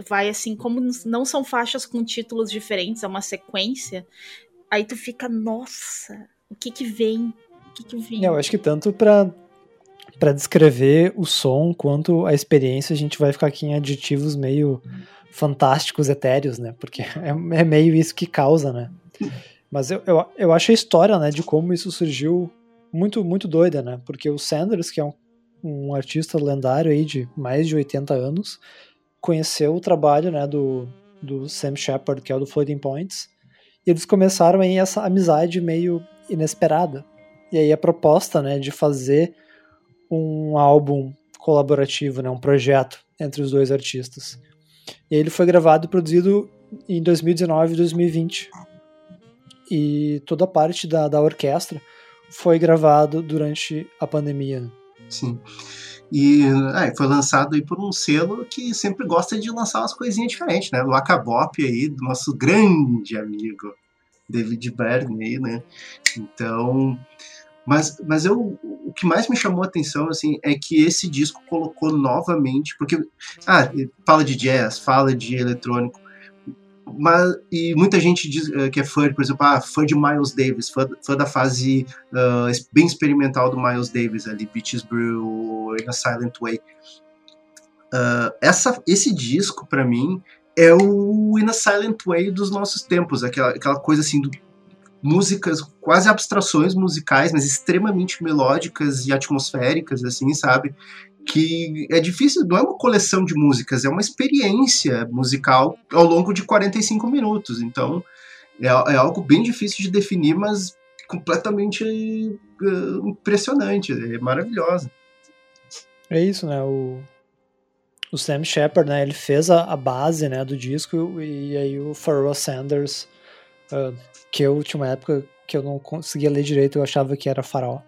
vai assim, como não são faixas com títulos diferentes, é uma sequência. Aí tu fica, nossa, o que que vem? O que que vem? Eu acho que tanto pra... para descrever o som quanto a experiência, a gente vai ficar aqui em adjetivos meio fantásticos, etéreos, né? Porque é, é meio isso que causa, né? Mas eu, eu, eu acho a história, né, de como isso surgiu muito, muito doida, né? Porque o Sanders, que é um, um artista lendário aí de mais de oitenta anos, conheceu o trabalho, né, do, do Sam Shepard, que é o do Floating Points, e eles começaram aí essa amizade meio inesperada. E aí a proposta, né, de fazer um álbum colaborativo, né, um projeto entre os dois artistas. E ele foi gravado e produzido em dois mil e dezenove e dois mil e vinte. E toda a parte da, da orquestra foi gravado durante a pandemia. Sim. E ah, foi lançado aí por um selo que sempre gosta de lançar umas coisinhas diferentes, né? O Acabop aí, do nosso grande amigo David Berman, né? Então... Mas, mas eu, o que mais me chamou a atenção, assim, é que esse disco colocou novamente, porque, ah, fala de jazz, fala de eletrônico, mas, e muita gente diz uh, que é fã, por exemplo, ah, fã de Miles Davis, fã, fã da fase uh, bem experimental do Miles Davis, ali, Beaches Brew, In a Silent Way. Uh, essa, esse disco, pra mim, é o In a Silent Way dos nossos tempos, aquela, aquela coisa, assim, do... músicas, quase abstrações musicais, mas extremamente melódicas e atmosféricas, assim, sabe? Que é difícil, não é uma coleção de músicas, é uma experiência musical ao longo de quarenta e cinco minutos. Então, é, é algo bem difícil de definir, mas completamente uh, impressionante, é maravilhosa. É isso, né? O, o Sam Shepard, né? Ele fez a, a base, né, do disco, e, e aí o Pharoah Sanders... Uh, que eu tinha uma época que eu não conseguia ler direito, eu achava que era Faraó.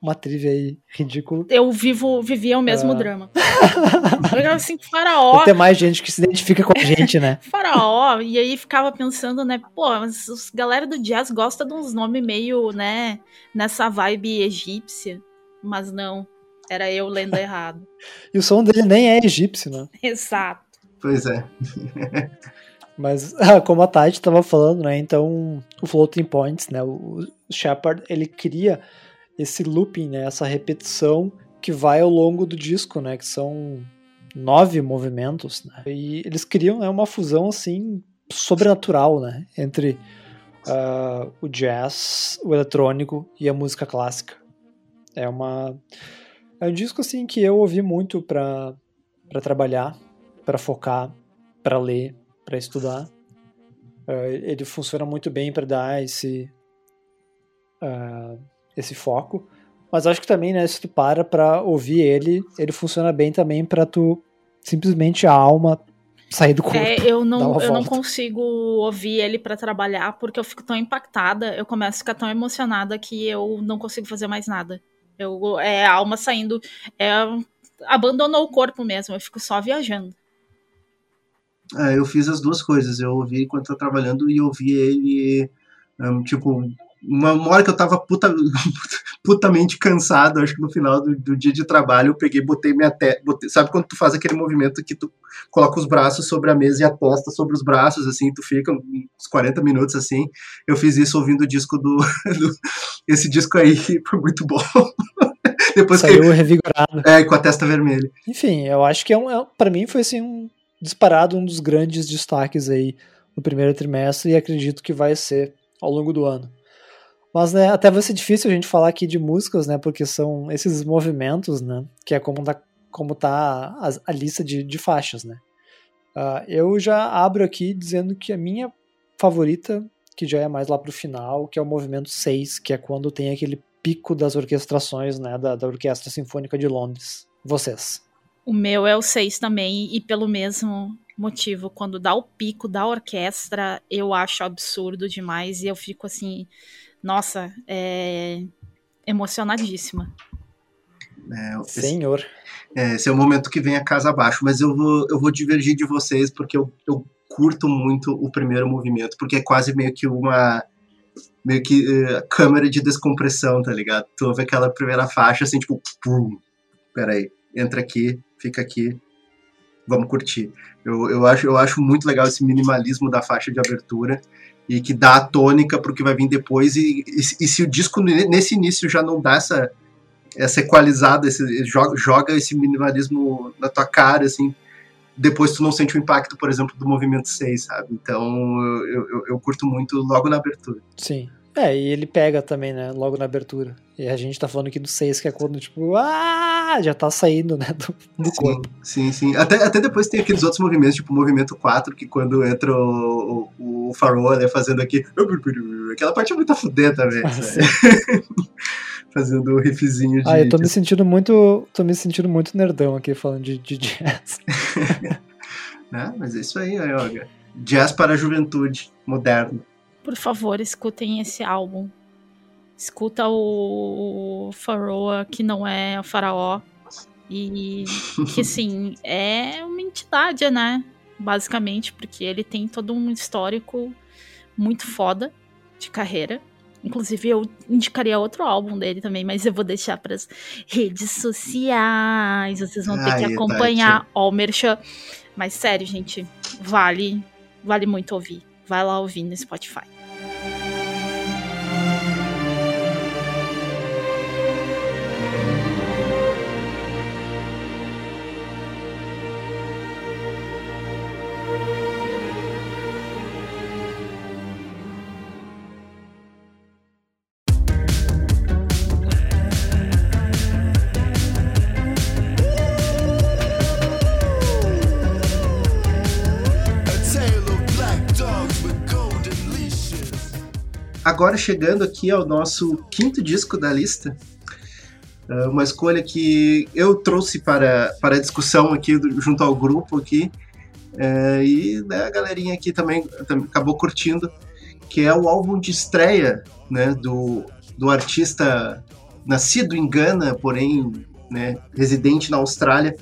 Uma trivia aí ridícula. Eu vivo, vivia o mesmo uh... drama. Eu ficava assim, Faraó... Tem mais gente que se identifica com a gente, né? Faraó, e aí ficava pensando, né, pô, mas os galera do jazz gosta de uns nomes meio, né, nessa vibe egípcia, mas não, era eu lendo errado. E o som dele nem é egípcio, né? Exato. Pois é. Mas, como a Tati estava falando, né, então o Floating Points, né, o Shepard, ele cria esse looping, né, essa repetição que vai ao longo do disco, né, que são nove movimentos, né, e eles criam, né, uma fusão, assim, sobrenatural, né, entre uh, o jazz, o eletrônico e a música clássica. É uma... É um disco, assim, que eu ouvi muito para para trabalhar, para focar, para ler, para estudar. Uh, ele funciona muito bem para dar esse uh, esse foco, mas acho que também, né, se tu para para ouvir ele, ele funciona bem também para tu simplesmente a alma sair do corpo. É, eu não, eu não consigo ouvir ele para trabalhar porque eu fico tão impactada, eu começo a ficar tão emocionada que eu não consigo fazer mais nada. Eu, é a alma saindo, é, abandonou o corpo mesmo, eu fico só viajando. Ah, eu fiz as duas coisas, eu ouvi enquanto eu tava trabalhando e ouvi ele, um, tipo, uma, uma hora que eu tava puta, putamente cansado, acho que no final do, do dia de trabalho eu peguei, botei minha testa, sabe quando tu faz aquele movimento que tu coloca os braços sobre a mesa e a testa sobre os braços, assim, tu fica uns quarenta minutos assim, eu fiz isso ouvindo o disco do, do esse disco aí, foi muito bom. Depois saiu que, revigorado. É, com a testa vermelha. Enfim, eu acho que é um, é, pra mim foi assim um disparado um dos grandes destaques aí no primeiro trimestre, e acredito que vai ser ao longo do ano. Mas, né, até vai ser difícil a gente falar aqui de músicas, né, porque são esses movimentos, né, que é como tá, como tá a, a lista de, de faixas, né. Uh, eu já abro aqui dizendo que a minha favorita, que já é mais lá pro final, que é o movimento seis, que é quando tem aquele pico das orquestrações, né, da, da Orquestra Sinfônica de Londres. Vocês? O meu é o seis também, e pelo mesmo motivo, quando dá o pico da orquestra, eu acho absurdo demais e eu fico assim, nossa, é... emocionadíssima. É, esse, Senhor. É, esse é o momento que vem a casa abaixo, mas eu vou, eu vou divergir de vocês, porque eu, eu curto muito o primeiro movimento, porque é quase meio que uma meio que uh, câmera de descompressão, tá ligado? Tu ouve aquela primeira faixa, assim, tipo, pum, peraí, entra aqui, fica aqui, vamos curtir. Eu, eu, acho, eu acho muito legal esse minimalismo da faixa de abertura, e que dá a tônica pro que vai vir depois, e, e, e se o disco nesse início já não dá essa... essa equalizada, esse, joga, joga esse minimalismo na tua cara, assim, depois tu não sente o impacto, por exemplo, do movimento seis, sabe? Então, eu, eu, eu curto muito logo na abertura. Sim. É, e ele pega também, né, logo na abertura. E a gente tá falando aqui do seis, que é quando, tipo, ah, já tá saindo, né, do, do sim, corpo. Sim, sim. Até, até depois tem aqueles outros movimentos, tipo o movimento quatro, que quando entra o, o, o Pharoah, né, fazendo aqui... Aquela parte é muito a fuder também, ah, sabe? Fazendo um riffzinho de... Ah, eu tô me sentindo muito, tô me sentindo muito nerdão aqui, falando de, de jazz. Ah, mas é isso aí, Yoga. Jazz para a juventude moderna. Por favor, escutem esse álbum. Escuta o Pharoah, que não é o Faraó. E que, assim, é uma entidade, né? Basicamente, porque ele tem todo um histórico muito foda de carreira. Inclusive, eu indicaria outro álbum dele também, mas eu vou deixar para as redes sociais. Vocês vão ter Ai, que acompanhar. Ó, o merchan. Mas, sério, gente, vale, vale muito ouvir. Vai lá ouvir no Spotify. Agora chegando aqui ao nosso quinto disco da lista, uma escolha que eu trouxe para, para a discussão aqui junto ao grupo aqui, e a galerinha aqui também, também acabou curtindo, que é o álbum de estreia, né, do, do artista nascido em Gana, porém, né, residente na Austrália,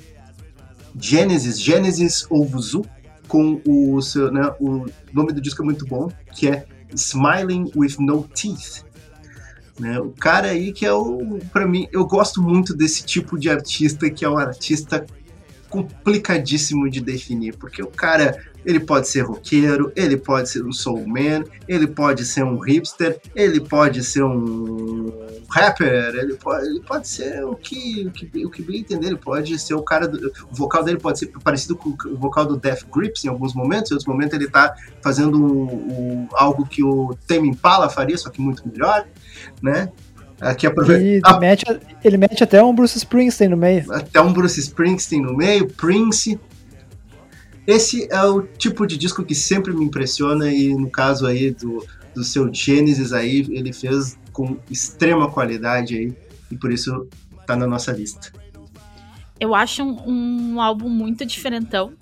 Genesis, Genesis Owusu, com o seu, né, o nome do disco é muito bom, que é Smiling with No Teeth, né? O cara aí que é o, pra mim, eu gosto muito desse tipo de artista, que é um artista complicadíssimo de definir, porque o cara, ele pode ser roqueiro, ele pode ser um soulman, ele pode ser um hipster, ele pode ser um rapper, ele pode, ele pode ser o que, o que, o que bem entender, ele pode ser o cara, do, o vocal dele pode ser parecido com o vocal do Death Grips em alguns momentos, em outros momentos ele tá fazendo um, um, algo que o Tame Impala faria, só que muito melhor, né? Aqui aprove... ele, ah, mete, ele mete até um Bruce Springsteen no meio. Até um Bruce Springsteen no meio, Prince. Esse é o tipo de disco que sempre me impressiona, e no caso aí do, do seu Genesis aí, ele fez com extrema qualidade aí, e por isso tá na nossa lista. Eu acho um, um álbum muito diferentão.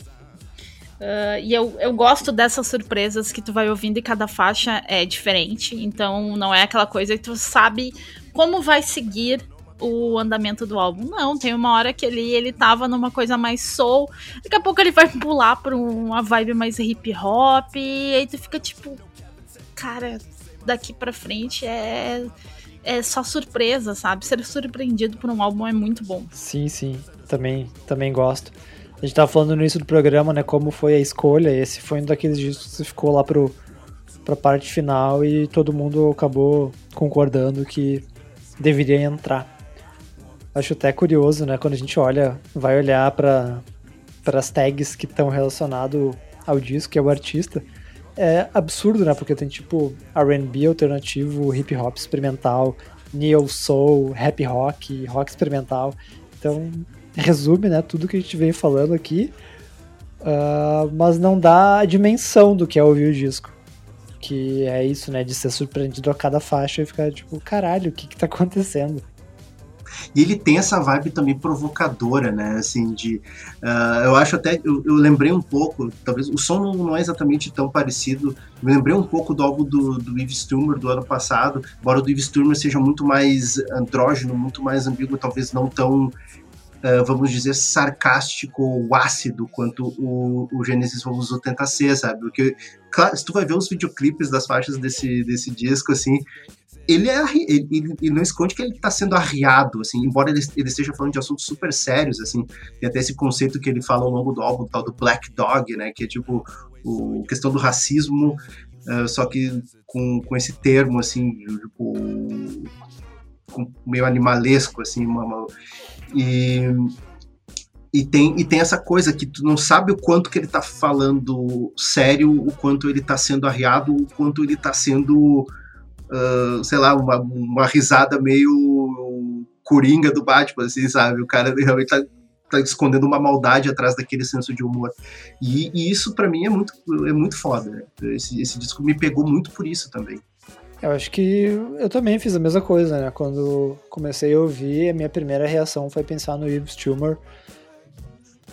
Uh, e eu, eu gosto dessas surpresas que tu vai ouvindo e cada faixa é diferente, então não é aquela coisa que tu sabe como vai seguir o andamento do álbum. Não, tem uma hora que ele, ele tava numa coisa mais soul, daqui a pouco ele vai pular pra uma vibe mais hip hop, e aí tu fica tipo, cara, daqui pra frente é, é só surpresa, sabe? Ser surpreendido por um álbum é muito bom. Sim, sim, também, também gosto. A gente tava falando no início do programa, né, como foi a escolha. Esse foi um daqueles discos que ficou lá pro, pra parte final e todo mundo acabou concordando que deveria entrar. Acho até curioso, né, quando a gente olha, vai olhar para as tags que estão relacionadas ao disco e ao artista. É absurdo, né, porque tem tipo R and B alternativo, hip hop experimental, neo soul, rap rock, rock experimental. Então... resume, né, tudo que a gente vem falando aqui, uh, mas não dá a dimensão do que é ouvir o disco, que é isso, né, de ser surpreendido a cada faixa e ficar tipo, caralho, o que que tá acontecendo? E ele tem essa vibe também provocadora, né? Assim, de, uh, eu acho até, eu, eu lembrei um pouco, talvez o som não, não é exatamente tão parecido, eu lembrei um pouco do álbum do, do Yves Sturmer do ano passado, embora o do Yves Sturmer seja muito mais andrógeno, muito mais ambíguo, talvez não tão, uh, vamos dizer, sarcástico ou ácido quanto o, o Genesis Revolution tenta ser, sabe? Porque, claro, se tu vai ver os videoclipes das faixas desse, desse disco, assim, Ele, é, ele, ele não esconde que ele está sendo arriado, assim, embora ele, ele esteja falando de assuntos super sérios, assim, tem até esse conceito que ele fala ao longo do álbum, tal do Black Dog, né, que é tipo a questão do racismo, uh, só que com, com esse termo, assim, tipo, com, meio animalesco, assim, uma, uma, e... E tem, e tem essa coisa que tu não sabe o quanto que ele tá falando sério, o quanto ele tá sendo arriado, o quanto ele tá sendo, uh, sei lá, uma, uma risada meio coringa do Batman, assim, sabe? O cara realmente tá, tá escondendo uma maldade atrás daquele senso de humor. E, e isso, pra mim, é muito, é muito foda, né? Esse, esse disco me pegou muito por isso também. Eu acho que eu também fiz a mesma coisa, né? Quando comecei a ouvir, a minha primeira reação foi pensar no Yves Sturmer,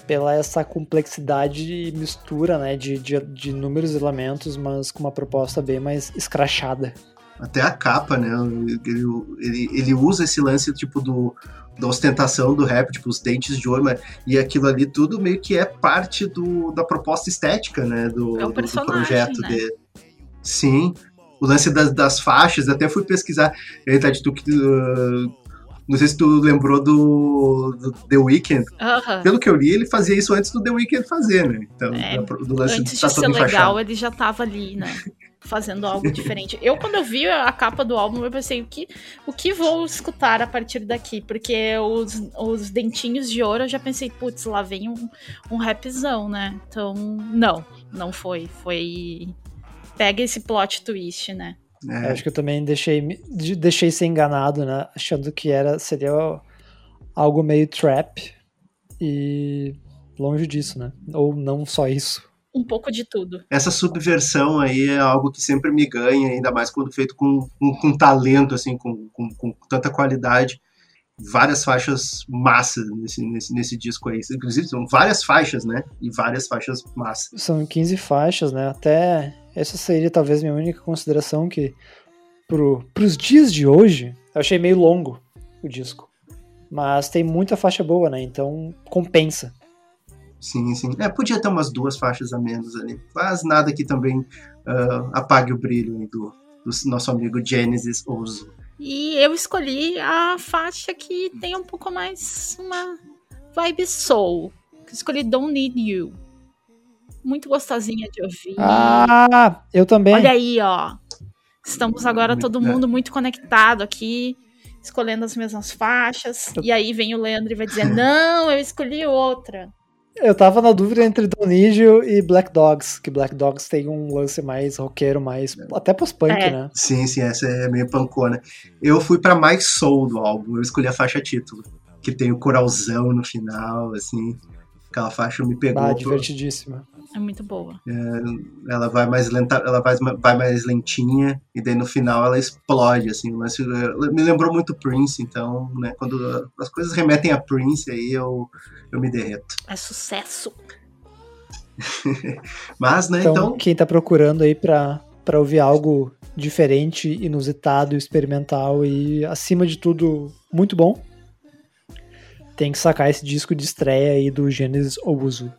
pela essa complexidade e mistura, né, de, de, de inúmeros elementos, mas com uma proposta bem mais escrachada. Até a capa, né, ele, ele, ele usa esse lance, tipo, do, da ostentação do rap, tipo, os dentes de ouro, mas, e aquilo ali tudo meio que é parte do, da proposta estética, né, do, é um do, do projeto, né, dele. Sim, o lance das, das faixas, até fui pesquisar, ele tá de tu que... Uh, Não sei se tu lembrou do, do The Weeknd. Uh-huh. Pelo que eu li, ele fazia isso antes do The Weeknd fazer, né? Então, é, do lance antes de, tá de ser legal, enfaixado. Ele já tava ali, né? Fazendo algo diferente. Eu, quando eu vi a capa do álbum, eu pensei, o que, o que vou escutar a partir daqui? Porque os, os dentinhos de ouro, eu já pensei, putz, lá vem um, um rapzão, né? Então, não, não foi. Foi... Pega esse plot twist, né? É. Eu acho que eu também deixei, deixei ser enganado, né? Achando que era, seria algo meio trap e longe disso, né? Ou não só isso. Um pouco de tudo. Essa subversão aí é algo que sempre me ganha, ainda mais quando feito com, com, com talento, assim, com, com, com tanta qualidade. Várias faixas massas nesse, nesse, nesse disco aí. Inclusive, são várias faixas, né? E várias faixas massas. São quinze faixas, né? Até... Essa seria talvez minha única consideração, que pro, pros dias de hoje, eu achei meio longo o disco. Mas tem muita faixa boa, né? Então compensa. Sim, sim. É, podia ter umas duas faixas a menos ali. Mas nada que também uh, apague o brilho do, do nosso amigo Genesis Ozu. E eu escolhi a faixa que tem um pouco mais uma vibe soul. Eu escolhi Don't Need You. Muito gostosinha de ouvir. Ah, eu também. Olha aí, ó. Estamos agora todo mundo muito conectado aqui, escolhendo as mesmas faixas. Eu... E aí vem o Leandro e vai dizer, não, eu escolhi outra. Eu tava na dúvida entre Donígio e Black Dogs, que Black Dogs tem um lance mais roqueiro, mais até pós-punk, é. né? Sim, sim, essa é meio pancona. Eu fui pra mais soul do álbum, eu escolhi a faixa título, que tem o coralzão no final, assim... Aquela faixa me pegou. Ah, divertidíssima. É muito boa. É, ela vai mais lenta, ela vai, vai mais lentinha, e daí no final ela explode, assim. Mas me lembrou muito Prince, então, né? Quando as coisas remetem a Prince, aí eu, eu me derreto. É sucesso. Mas, né, então, então... Quem tá procurando aí pra, pra ouvir algo diferente, inusitado, experimental e, acima de tudo, muito bom, tem que sacar esse disco de estreia aí do Genesis Obuzu.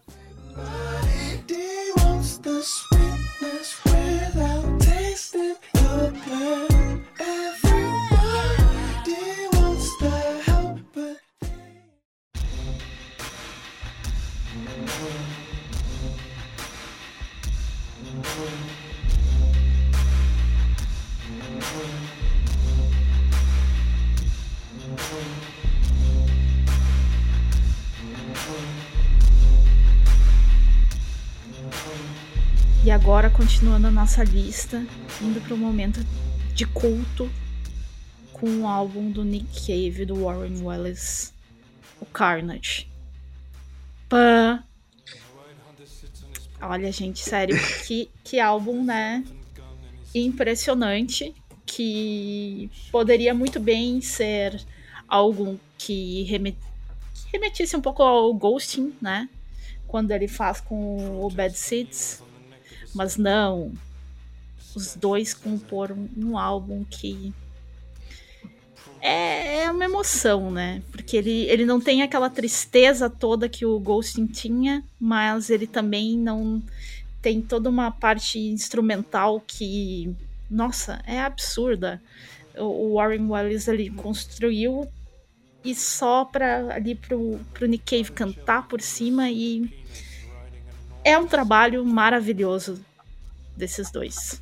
E agora, continuando a nossa lista, indo para o momento de culto com o álbum do Nick Cave, do Warren Wallace, o Carnage. Pã! Olha, gente, sério, que, que álbum, né? Impressionante, que poderia muito bem ser algo que remet... remetisse um pouco ao Ghosting, né? Quando ele faz com o Bad Seeds. Mas não, os dois comporam um álbum que é, é uma emoção, né? Porque ele, ele não tem aquela tristeza toda que o Ghosting tinha, mas ele também não tem toda uma parte instrumental que, nossa, é absurda. O Warren Wallace ele construiu e só para ali pro, pro Nick Cave cantar por cima, e é um trabalho maravilhoso desses dois.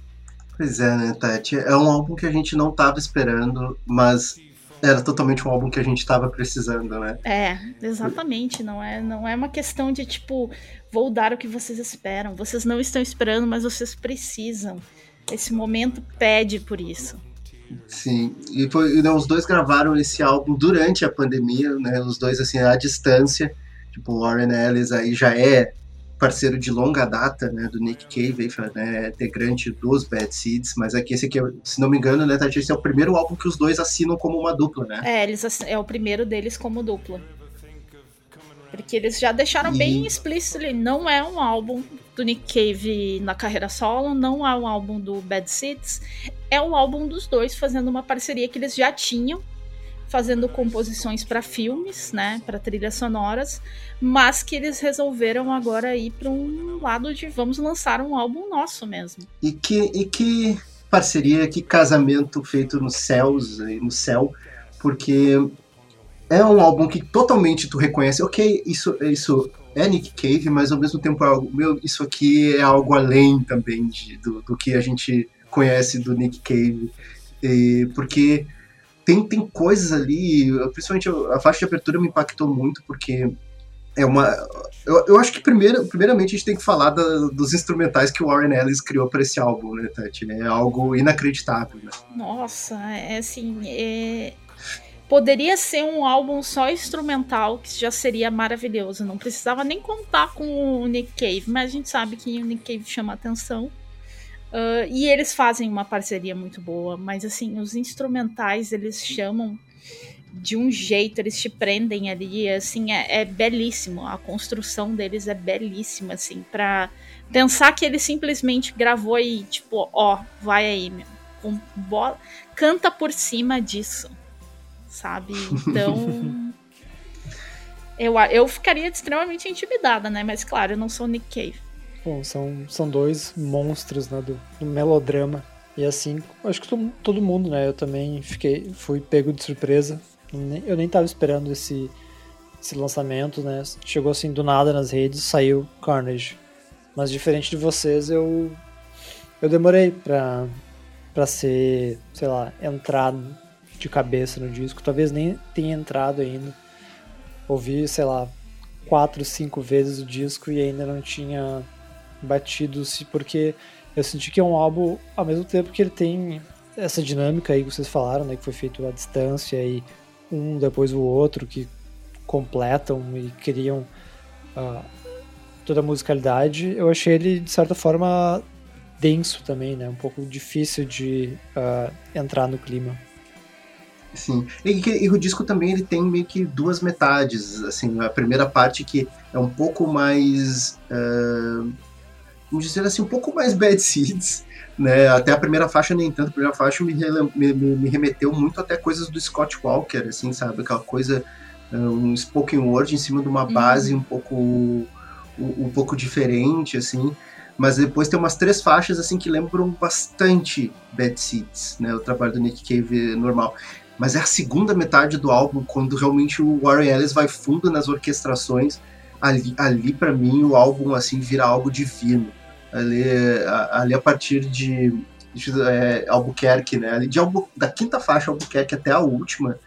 Pois é, né, Tati? É um álbum que a gente não estava esperando, mas era totalmente um álbum que a gente estava precisando, né? É, exatamente. Não é, não é uma questão de, tipo, vou dar o que vocês esperam. Vocês não estão esperando, mas vocês precisam. Esse momento pede por isso. Sim, e foi, né, os dois gravaram esse álbum durante a pandemia, né? Os dois, assim, à distância. Tipo, o Warren Ellis aí já é parceiro de longa data, né, do Nick Cave, né, integrante dos Bad Seeds, mas aqui esse aqui, se não me engano, né, Tati, esse é o primeiro álbum que os dois assinam como uma dupla, né? É, eles assin- é o primeiro deles como dupla. Porque eles já deixaram e... bem explícito ali, não é um álbum do Nick Cave na carreira solo, não é um álbum do Bad Seeds, é um álbum dos dois fazendo uma parceria que eles já tinham, fazendo composições para filmes, né, para trilhas sonoras, mas que eles resolveram agora ir para um lado de vamos lançar um álbum nosso mesmo. E que, e que parceria, que casamento feito nos céus, no céu, porque é um álbum que totalmente tu reconhece, ok, isso, isso é Nick Cave, mas ao mesmo tempo é algo, meu, isso aqui é algo além também de, do, do que a gente conhece do Nick Cave, e, porque... Tem, tem coisas ali, principalmente a faixa de abertura me impactou muito, porque é uma... Eu, eu acho que primeiro, primeiramente a gente tem que falar da, dos instrumentais que o Warren Ellis criou para esse álbum, né, Tati? É algo inacreditável, né? Nossa, é assim... É... Poderia ser um álbum só instrumental, que já seria maravilhoso. Não precisava nem contar com o Nick Cave, mas a gente sabe que o Nick Cave chama atenção. Uh, e eles fazem uma parceria muito boa, mas assim, os instrumentais eles chamam de um jeito, eles te prendem ali, assim, é, é belíssimo, a construção deles é belíssima, assim, pra pensar que ele simplesmente gravou e tipo, ó, vai aí, meu, um, bo- canta por cima disso, sabe? Então, eu, eu ficaria extremamente intimidada, né, mas claro, eu não sou Nick Cave. Bom, são, são dois monstros, né, do, do melodrama. E assim, acho que todo, todo mundo, né? Eu também fiquei, fui pego de surpresa. Eu nem tava esperando esse, esse lançamento, né? Chegou assim do nada nas redes, saiu Carnage. Mas diferente de vocês, eu, eu demorei pra, pra ser, sei lá, entrado de cabeça no disco. Talvez nem tenha entrado ainda. Ouvi, sei lá, quatro, cinco vezes o disco e ainda não tinha... batidos, porque eu senti que é um álbum, ao mesmo tempo que ele tem essa dinâmica aí que vocês falaram, né, que foi feito à distância e um depois o outro, que completam e criam uh, toda a musicalidade. Eu achei ele, de certa forma, denso também, né, um pouco difícil de uh, entrar no clima. Sim, e, e o disco também ele tem meio que duas metades, assim, a primeira parte que é um pouco mais... Uh... vamos dizer assim, um pouco mais Bad Seeds, né, até a primeira faixa nem tanto, a primeira faixa me, rele- me, me remeteu muito até coisas do Scott Walker, assim, sabe, aquela coisa, um spoken word em cima de uma base uhum. um pouco, um, um pouco diferente, assim, mas depois tem umas três faixas, assim, que lembram bastante Bad Seeds, né, o trabalho do Nick Cave normal, mas é a segunda metade do álbum, quando realmente o Warren Ellis vai fundo nas orquestrações, ali, ali pra mim, o álbum, assim, vira algo divino. Ali, ali a partir de é, Albuquerque, né? Ali de Albu, da quinta faixa Albuquerque até a última,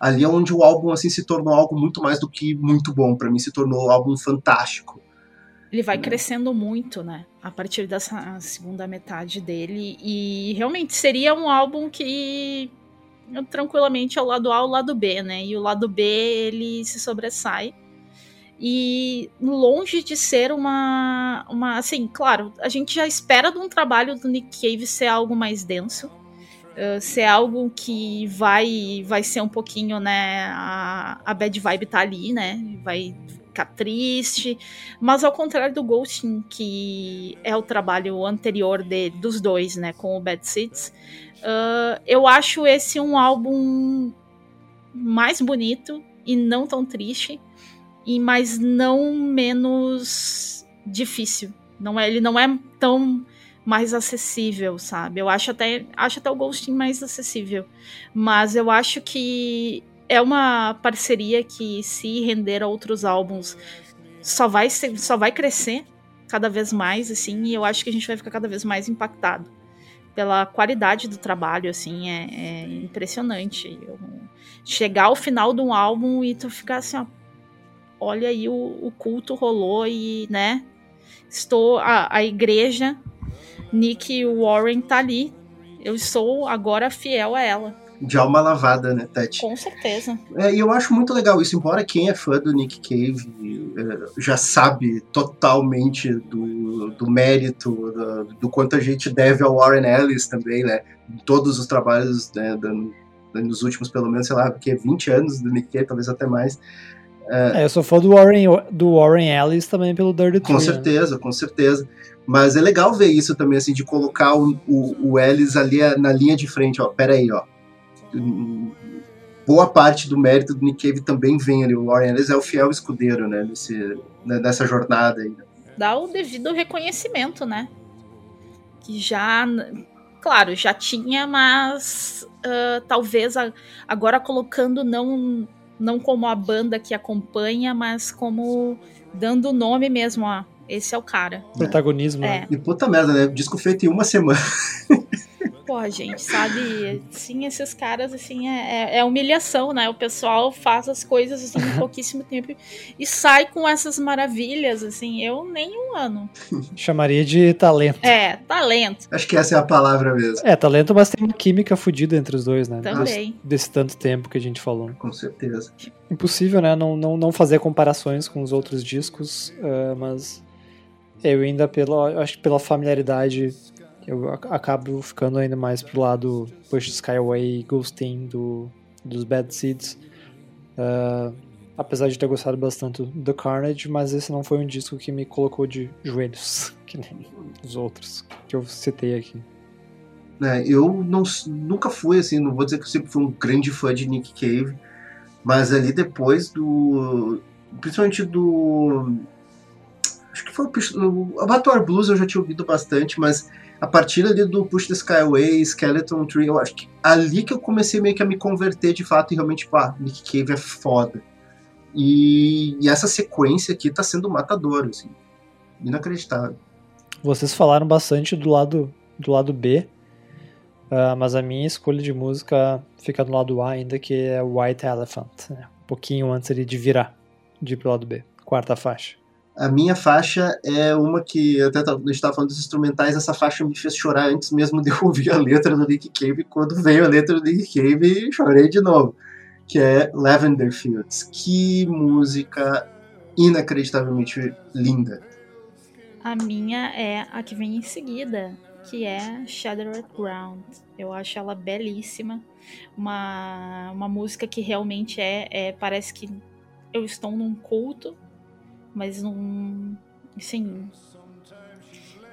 ali é onde o álbum assim se tornou algo muito mais do que muito bom. Pra mim se tornou um álbum fantástico. Ele vai crescendo muito, né? A partir dessa segunda metade dele. E realmente seria um álbum que tranquilamente é o lado A ou o lado B, né? E o lado B ele se sobressai. E longe de ser uma, uma... Assim, claro, a gente já espera de um trabalho do Nick Cave ser algo mais denso. uh, ser algo que vai, vai ser um pouquinho, né, a, a bad vibe tá ali, né, vai ficar triste, mas ao contrário do Ghosting, que é o trabalho anterior de, dos dois, né, com o Bad Seeds, uh, eu acho esse um álbum mais bonito e não tão triste, e, mas não menos difícil. Não é, ele não é tão mais acessível, sabe? Eu acho até, acho até o Ghosting mais acessível. Mas eu acho que é uma parceria que, se render a outros álbuns, só vai, ser, só vai crescer cada vez mais, assim, e eu acho que a gente vai ficar cada vez mais impactado pela qualidade do trabalho, assim, é, é impressionante. Eu, chegar ao final de um álbum e tu ficar assim, ó, olha aí, o, o culto rolou e, né, estou, a, a igreja, Nick Warren tá ali, eu sou agora fiel a ela. De alma lavada, né, Tati? Com certeza. É, e eu acho muito legal isso, embora quem é fã do Nick Cave é, já sabe totalmente do, do mérito, do, do quanto a gente deve ao Warren Ellis também, né, todos os trabalhos, né, dando, nos últimos pelo menos, sei lá, porque é vinte anos do Nick Cave, talvez até mais. É, eu sou fã do Warren, do Warren Ellis também pelo Dirty Tree. Com certeza, né? Com certeza. Mas é legal ver isso também, assim, de colocar o, o, o Ellis ali na linha de frente, ó, peraí, ó. Boa parte do mérito do Nick Cave também vem ali, o Warren Ellis é o fiel escudeiro, né, nesse, nessa jornada aí. Dá o devido reconhecimento, né, que já... Claro, já tinha, mas uh, talvez a, agora colocando não, não como a banda que acompanha, mas como dando o nome mesmo, ó, esse é o cara. Protagonismo. É. É. E puta merda, né, disco feito em uma semana. Pô, gente, sabe, sim, esses caras, assim, é, é humilhação, né, o pessoal faz as coisas, assim, em pouquíssimo tempo e sai com essas maravilhas, assim, eu nem um ano. Chamaria de talento. É, talento. Acho que essa é a palavra mesmo. É, talento, mas tem uma química fodida entre os dois, né? Também. Desse tanto tempo que a gente falou. Com certeza. Impossível, né, não, não, não fazer comparações com os outros discos, uh, mas eu ainda, pela, acho que pela familiaridade... Eu acabo ficando ainda mais pro lado Push the Skyway, Ghosting do, dos Bad Seeds. Uh, apesar de ter gostado bastante do Carnage, mas esse não foi um disco que me colocou de joelhos, que nem os outros que eu citei aqui. É, eu não, nunca fui assim, não vou dizer que eu sempre fui um grande fã de Nick Cave, mas ali depois do... Principalmente do... Acho que foi o... O Abattoir Blues eu já tinha ouvido bastante, mas... A partir ali do Push the Skyway, Skeleton Tree, eu acho que ali que eu comecei meio que a me converter de fato e realmente, tipo, ah, Nick Cave é foda. E, e essa sequência aqui tá sendo matadora, assim, inacreditável. Vocês falaram bastante do lado, do lado B, uh, mas a minha escolha de música fica do lado A ainda, que é White Elephant, né? Um pouquinho antes ali de virar, de ir pro lado B, quarta faixa. A minha faixa é uma que, até a gente estava falando dos instrumentais, essa faixa me fez chorar antes mesmo de eu ouvir a letra do Nick Cave. Quando veio a letra do Nick Cave, chorei de novo, que é Lavender Fields. Que música inacreditavelmente linda. A minha é a que vem em seguida, que é Shattered Ground. Eu acho ela belíssima, uma, uma música que realmente é, é, parece que eu estou num culto, mas não, assim,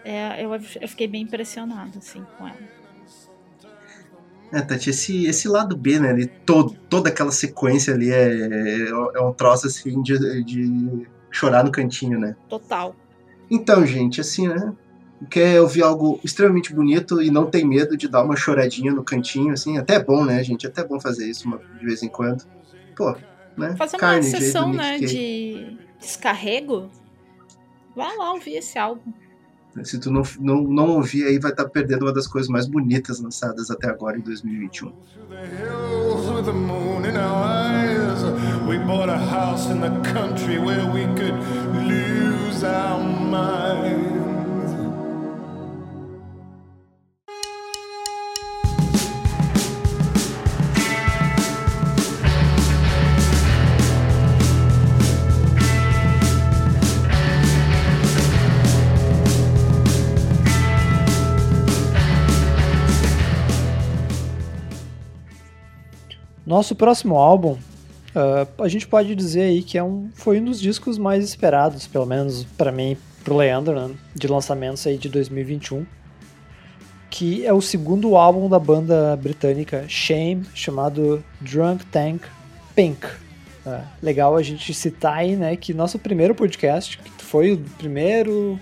é, eu, eu fiquei bem impressionado, assim, com ela. É, Tati, esse, esse lado B, né, ali, todo, toda aquela sequência ali é, é um troço, assim, de, de chorar no cantinho, né? Total. Então, gente, assim, né, quer ouvir algo extremamente bonito e não tem medo de dar uma choradinha no cantinho, assim, até é bom, né, gente, até é bom fazer isso uma, de vez em quando. Pô, né? Fazer uma sessão, né, de... descarrego, vai lá ouvir esse álbum. Se tu não, não, não ouvir aí, vai estar perdendo uma das coisas mais bonitas lançadas até agora em dois mil e vinte e um. Nosso próximo álbum, uh, a gente pode dizer aí que é um, foi um dos discos mais esperados, pelo menos para mim e pro Leandro, né, de lançamentos aí de dois mil e vinte e um, que é o segundo álbum da banda britânica Shame, chamado Drunk Tank Pink. Uh, legal a gente citar aí, né, que nosso primeiro podcast, que foi o primeiro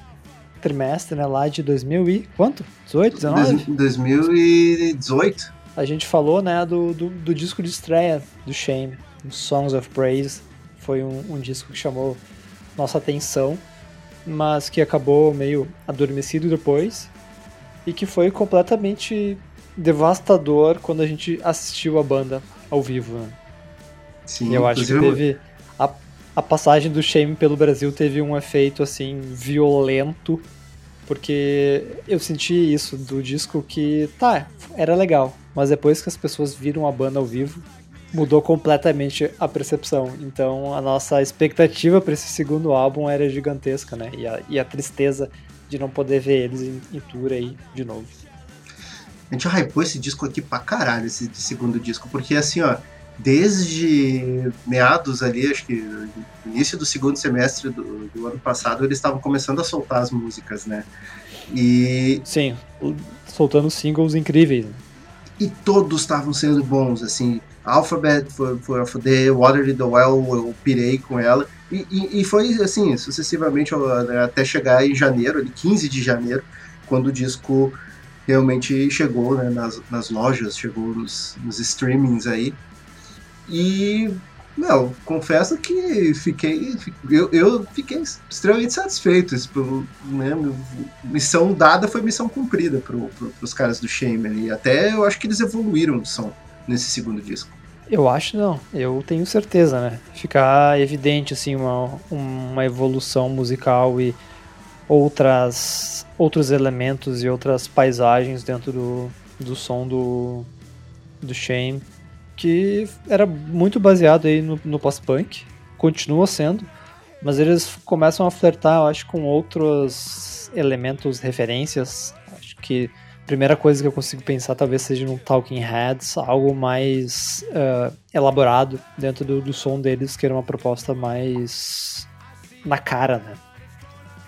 trimestre, né, lá de dois mil e... quanto? dezoito, dezenove? dois mil e dezoito. A gente falou, né, do, do, do disco de estreia do Shame, Songs of Praise. Foi um, um disco que chamou nossa atenção, mas que acabou meio adormecido depois, e que foi completamente devastador quando a gente assistiu a banda ao vivo, né? Sim, e eu acho que teve a, a passagem do Shame pelo Brasil teve um efeito assim violento, porque eu senti isso do disco, que tá, era legal, mas depois que as pessoas viram a banda ao vivo, mudou completamente a percepção. Então a nossa expectativa para esse segundo álbum era gigantesca, né? E a, e a tristeza de não poder ver eles em, em tour aí de novo. A gente hypou esse disco aqui pra caralho, esse segundo disco, porque assim, ó, desde meados ali, acho que início do segundo semestre do, do ano passado, eles estavam começando a soltar as músicas, né? E... Sim, soltando singles incríveis. E todos estavam sendo bons, assim, Alphabet, For, For, For The, Water in the Well, eu pirei com ela, e, e, e foi assim, sucessivamente, até chegar em janeiro, quinze de janeiro, quando o disco realmente chegou, né, nas, nas lojas, chegou nos, nos streamings aí. E, não, confesso que fiquei, eu, eu fiquei extremamente satisfeito. Isso, né, missão dada foi missão cumprida pro, pro, pros caras do Shame. E até eu acho que eles evoluíram o som nesse segundo disco. Eu acho não, eu tenho certeza, né? Ficar evidente, assim, uma, uma evolução musical e outras, outros elementos e outras paisagens dentro do, do som do, do Shame, que era muito baseado aí no, no post-punk, continua sendo, mas eles começam a flertar, eu acho, com outros elementos, referências. Acho que a primeira coisa que eu consigo pensar talvez seja no Talking Heads, algo mais uh, elaborado dentro do, do som deles, que era uma proposta mais na cara, né?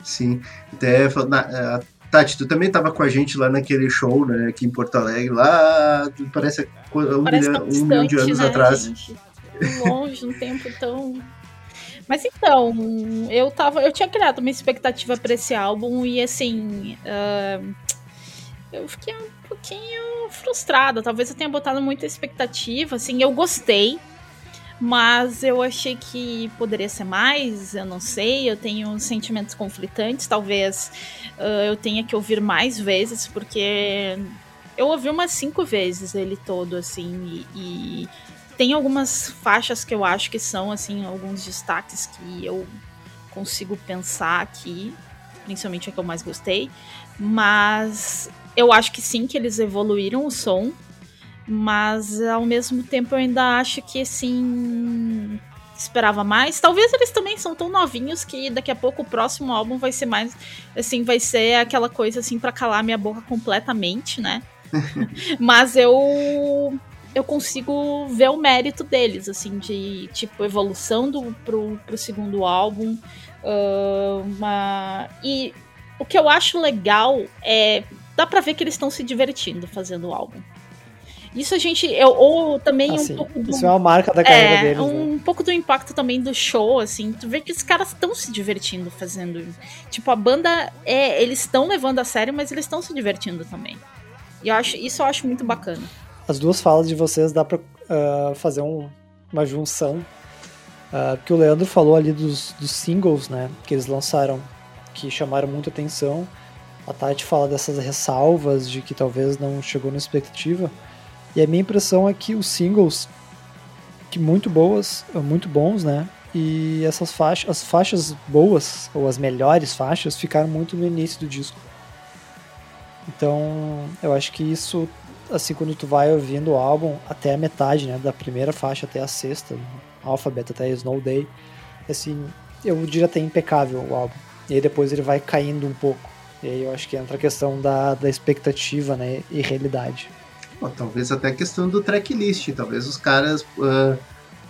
Sim, até na, uh... Tati, tu também tava com a gente lá naquele show, né, aqui em Porto Alegre, lá, parece um, parece milhão, um milhão de anos, né, atrás. Gente? Longe, um tempo tão... Mas então, eu, tava, eu tinha criado uma expectativa para esse álbum e, assim, uh, eu fiquei um pouquinho frustrada, talvez eu tenha botado muita expectativa, assim, eu gostei, mas eu achei que poderia ser mais, eu não sei, eu tenho sentimentos conflitantes, talvez uh, eu tenha que ouvir mais vezes, porque eu ouvi umas cinco vezes ele todo, assim, e, e tem algumas faixas que eu acho que são, assim, alguns destaques que eu consigo pensar aqui, principalmente a que eu mais gostei, mas eu acho que sim, que eles evoluíram o som, mas ao mesmo tempo eu ainda acho que, assim, esperava mais. Talvez eles também são tão novinhos que daqui a pouco o próximo álbum vai ser mais, assim, vai ser aquela coisa, assim, pra calar minha boca completamente, né? Mas eu eu consigo ver o mérito deles, assim, de, tipo, evolução do, pro, pro segundo álbum. Uh, uma... E o que eu acho legal é, dá pra ver que eles estão se divertindo fazendo o álbum. Isso a gente, eu, ou também assim, um pouco do, isso é uma marca da carreira é, deles, um né? pouco do impacto também do show, assim, tu vê que os caras estão se divertindo fazendo, tipo, a banda é, eles estão levando a sério, mas eles estão se divertindo também, e eu acho, isso eu acho muito bacana. As duas falas de vocês dá pra uh, fazer um, uma junção, uh, que o Leandro falou ali dos, dos singles, né, que eles lançaram, que chamaram muita atenção. A Tati fala dessas ressalvas de que talvez não chegou na expectativa. E a minha impressão é que os singles, que muito boas, muito bons, né? E essas faixas, as faixas boas, ou as melhores faixas, ficaram muito no início do disco. Então, eu acho que isso, assim, quando tu vai ouvindo o álbum, até a metade, né? Da primeira faixa até a sexta, Alphabet até Snow Day, assim, eu diria até impecável o álbum. E aí depois ele vai caindo um pouco. E aí eu acho que entra a questão da, da expectativa, né? E realidade. Ou, talvez até a questão do tracklist, talvez os caras, uh,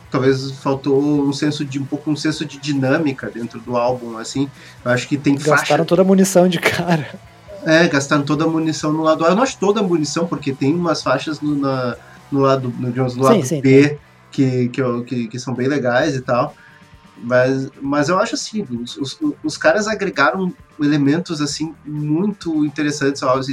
talvez faltou um senso de um pouco um senso de dinâmica dentro do álbum, assim. Eu acho que tem gastaram faixa... toda a munição de cara. É, gastaram toda a munição no lado A. Eu não acho toda a munição, porque tem umas faixas no, na, no lado, no, digamos, no sim, lado sim, B que, que, que, que são bem legais e tal. Mas, mas eu acho assim, os, os, os caras agregaram elementos assim muito interessantes ao álbum.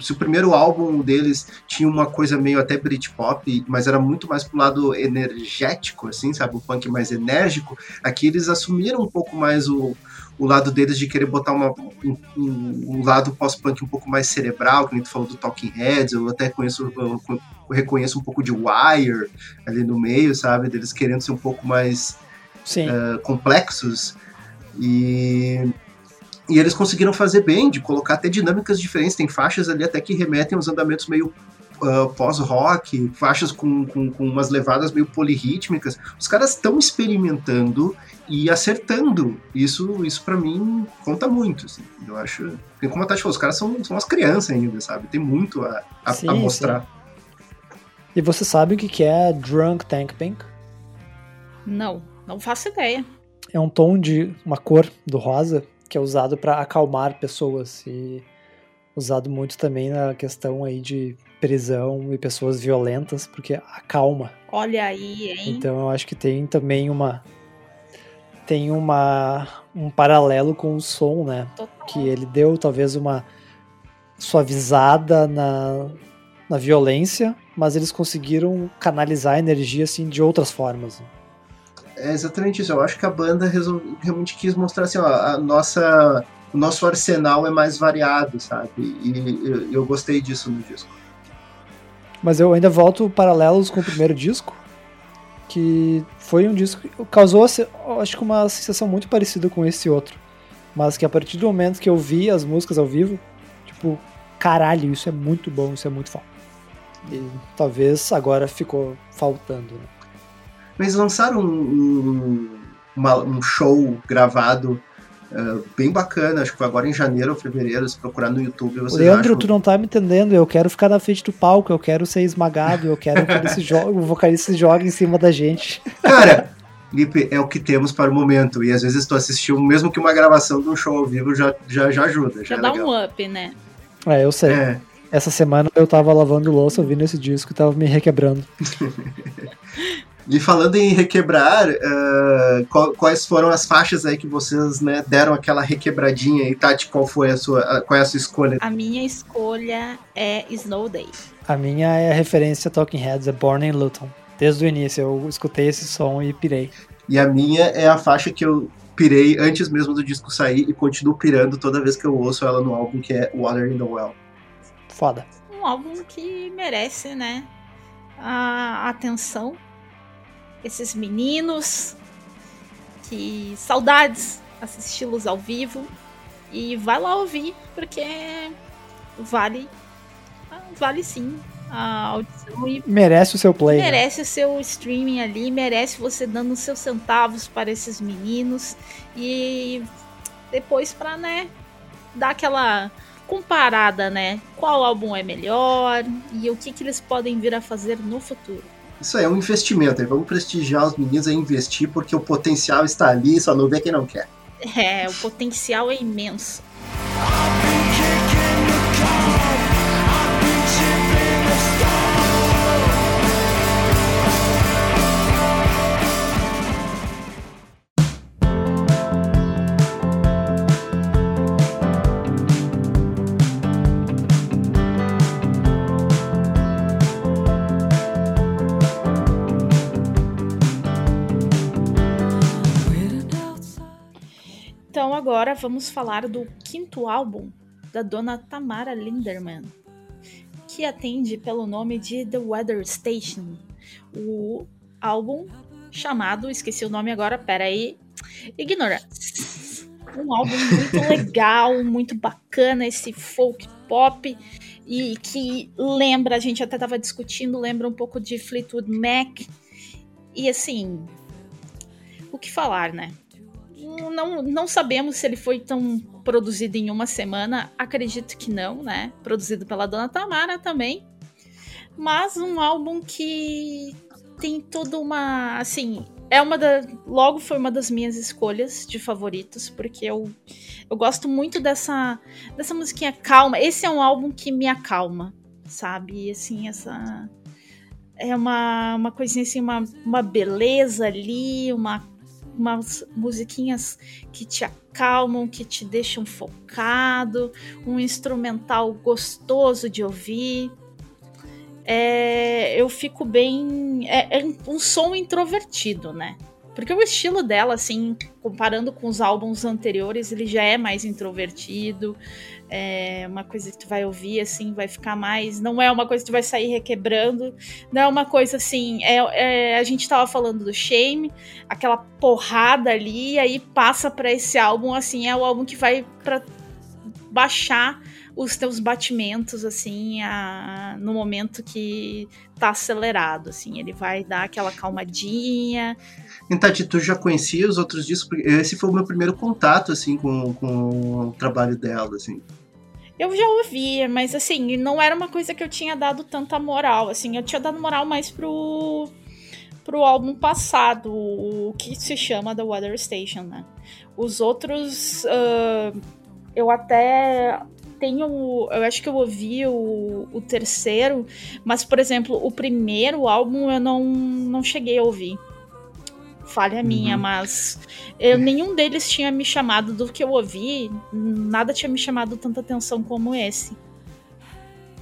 Se o primeiro álbum deles tinha uma coisa meio até Britpop, mas era muito mais pro lado energético, assim, sabe? O punk mais enérgico. Aqui eles assumiram um pouco mais o, o lado deles de querer botar uma, um, um lado pós-punk um pouco mais cerebral, que a gente falou do Talking Heads, eu até conheço, eu reconheço um pouco de Wire ali no meio, sabe? Deles querendo ser um pouco mais uh, complexos. E... E eles conseguiram fazer bem, de colocar até dinâmicas diferentes. Tem faixas ali até que remetem aos andamentos meio uh, pós-rock, faixas com, com, com umas levadas meio polirrítmicas. Os caras estão experimentando e acertando. Isso, isso pra mim, conta muito. Assim. Eu acho... Porque como a Tati falou, os caras são, são as crianças ainda, sabe? Tem muito a, a, sim, a mostrar. Sim. E você sabe o que é Drunk Tank Pink? Não, não faço ideia. É um tom de uma cor do rosa, que é usado para acalmar pessoas e usado muito também na questão aí de prisão e pessoas violentas, porque acalma. Olha aí, hein? Então eu acho que tem também uma tem uma um paralelo com o som, né? Total. Que ele deu talvez uma suavizada na na violência, mas eles conseguiram canalizar a energia assim de outras formas. É exatamente isso, eu acho que a banda resol... realmente quis mostrar assim, ó, a nossa... o nosso arsenal é mais variado, sabe, e eu, eu gostei disso no disco. Mas eu ainda volto paralelos com o primeiro disco, que foi um disco que causou, acho que uma sensação muito parecida com esse outro, mas que a partir do momento que eu vi as músicas ao vivo, tipo, caralho, isso é muito bom, isso é muito foda. E talvez agora ficou faltando, né? Eles lançaram um, um, uma, um show gravado uh, bem bacana, acho que foi agora em janeiro ou fevereiro, se procurar no YouTube vocês Leandro, acham... tu não tá me entendendo, eu quero ficar na frente do palco, eu quero ser esmagado, eu quero que esse jo- o vocalista jogue em cima da gente. Cara, Lipe, é o que temos para o momento, e às vezes tu assistiu mesmo que uma gravação de um show ao vivo já, já, já ajuda. Já, já dá é um up, né? É, eu sei. É. Essa semana eu tava lavando louça ouvindo esse disco e tava me requebrando. E falando em requebrar, uh, quais foram as faixas aí que vocês, né, deram aquela requebradinha? E Tati, qual foi a sua, qual é a sua escolha? A minha escolha é Snow Day. A minha é a referência a Talking Heads, é Born in Luton. Desde o início eu escutei esse som e pirei. E a minha é a faixa que eu pirei antes mesmo do disco sair e continuo pirando toda vez que eu ouço ela no álbum, que é Water in the Well. Foda. Um álbum que merece, né, a atenção. Esses meninos, que saudades assisti-los ao vivo, e vai lá ouvir, porque vale, vale sim a audição. E merece o seu play. Merece, né, o seu streaming ali, merece você dando os seus centavos para esses meninos, e depois para, né, dar aquela comparada, né, qual álbum é melhor, e o que, que eles podem vir a fazer no futuro. Isso aí é um investimento, aí vamos prestigiar os meninos a investir, porque o potencial está ali, só não vê quem não quer. É, o potencial é imenso. Agora vamos falar do quinto álbum da dona Tamara Linderman, que atende pelo nome de The Weather Station. O álbum chamado, esqueci o nome agora, peraí, Ignorance. Um álbum muito legal, muito bacana, esse folk pop, e que lembra, a gente até estava discutindo, lembra um pouco de Fleetwood Mac. E assim, o que falar, né? Não, não sabemos se ele foi tão produzido em uma semana, acredito que não, né? Produzido pela dona Tamara também, mas um álbum que tem toda uma, assim, é uma da, logo foi uma das minhas escolhas de favoritos, porque eu, eu gosto muito dessa, dessa musiquinha calma. Esse é um álbum que me acalma, sabe? Assim, essa é uma, uma coisinha assim, uma, uma beleza ali, uma, umas musiquinhas que te acalmam, que te deixam focado, um instrumental gostoso de ouvir. É, eu fico bem... É, é um som introvertido, né? Porque o estilo dela, assim, comparando com os álbuns anteriores, ele já é mais introvertido. É uma coisa que tu vai ouvir, assim, vai ficar mais... Não é uma coisa que tu vai sair requebrando. Não é uma coisa, assim... É, é, a gente tava falando do Shame, aquela porrada ali, e aí passa pra esse álbum, assim, é o álbum que vai pra baixar os teus batimentos, assim, a, no momento que tá acelerado, assim, ele vai dar aquela calmadinha. Então, Tati, tu já conhecia os outros discos? Esse foi o meu primeiro contato, assim, com, com o trabalho dela, assim. Eu já ouvia, mas, assim, não era uma coisa que eu tinha dado tanta moral, assim, eu tinha dado moral mais pro... pro álbum passado, o que se chama The Weather Station, né? Os outros, uh, eu até... Tenho, eu acho que eu ouvi o, o terceiro, mas, por exemplo, o primeiro álbum eu não, não cheguei a ouvir. Falha minha, uhum. mas eu, nenhum deles tinha me chamado do que eu ouvi, nada tinha me chamado tanta atenção como esse.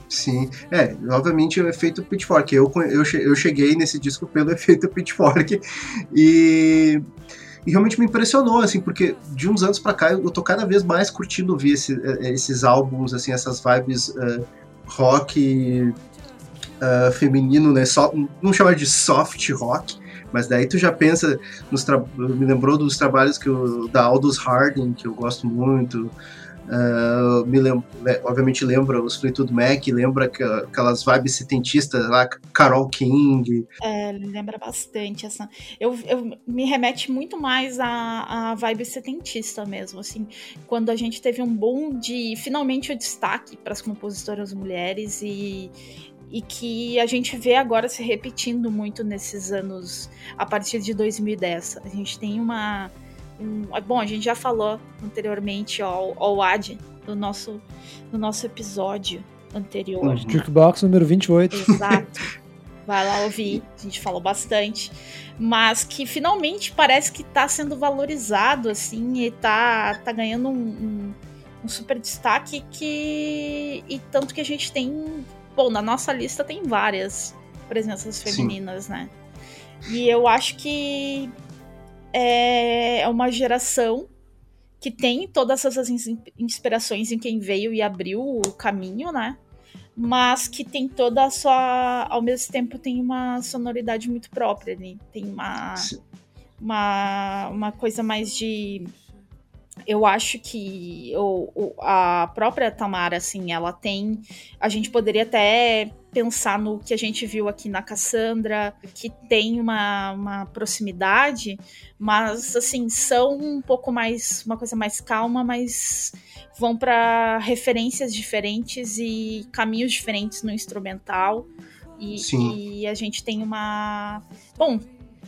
Sim, é, obviamente o efeito Pitchfork, eu, eu, eu cheguei nesse disco pelo efeito Pitchfork e... E realmente me impressionou, assim, porque de uns anos pra cá eu tô cada vez mais curtindo ouvir esse, esses álbuns, assim, essas vibes uh, rock uh, feminino, né? So, não chamar de soft rock, mas daí tu já pensa, nos tra- me lembrou dos trabalhos que eu, da Aldous Harding, que eu gosto muito, uh, me lem- obviamente lembra os Fleetwood Mac, lembra aquelas vibes setentistas lá, Carole King. É, lembra bastante essa. Eu, eu me remete muito mais à, à vibe setentista mesmo, assim, quando a gente teve um boom de finalmente o destaque para as compositoras mulheres e, e que a gente vê agora se repetindo muito nesses anos, a partir de dois mil e dez. A gente tem uma... Bom, a gente já falou anteriormente ao, ao A D do nosso, do nosso episódio anterior. Uhum. Né? Jukebox número vinte e oito. Exato. Vai lá ouvir, a gente falou bastante. Mas que finalmente parece que tá sendo valorizado, assim, e tá, tá ganhando um, um, um super destaque que... E tanto que a gente tem... Bom, na nossa lista tem várias presenças femininas, sim, né? E eu acho que... É uma geração que tem todas essas inspirações em quem veio e abriu o caminho, né? Mas que tem toda a sua... Ao mesmo tempo tem uma sonoridade muito própria ali. Tem uma, uma, uma coisa mais de... Eu acho que o, o, a própria Tamara, assim, ela tem... A gente poderia até pensar no que a gente viu aqui na Cassandra, que tem uma, uma proximidade, mas, assim, são um pouco mais... Uma coisa mais calma, mas vão para referências diferentes e caminhos diferentes no instrumental. E, e a gente tem uma... Bom...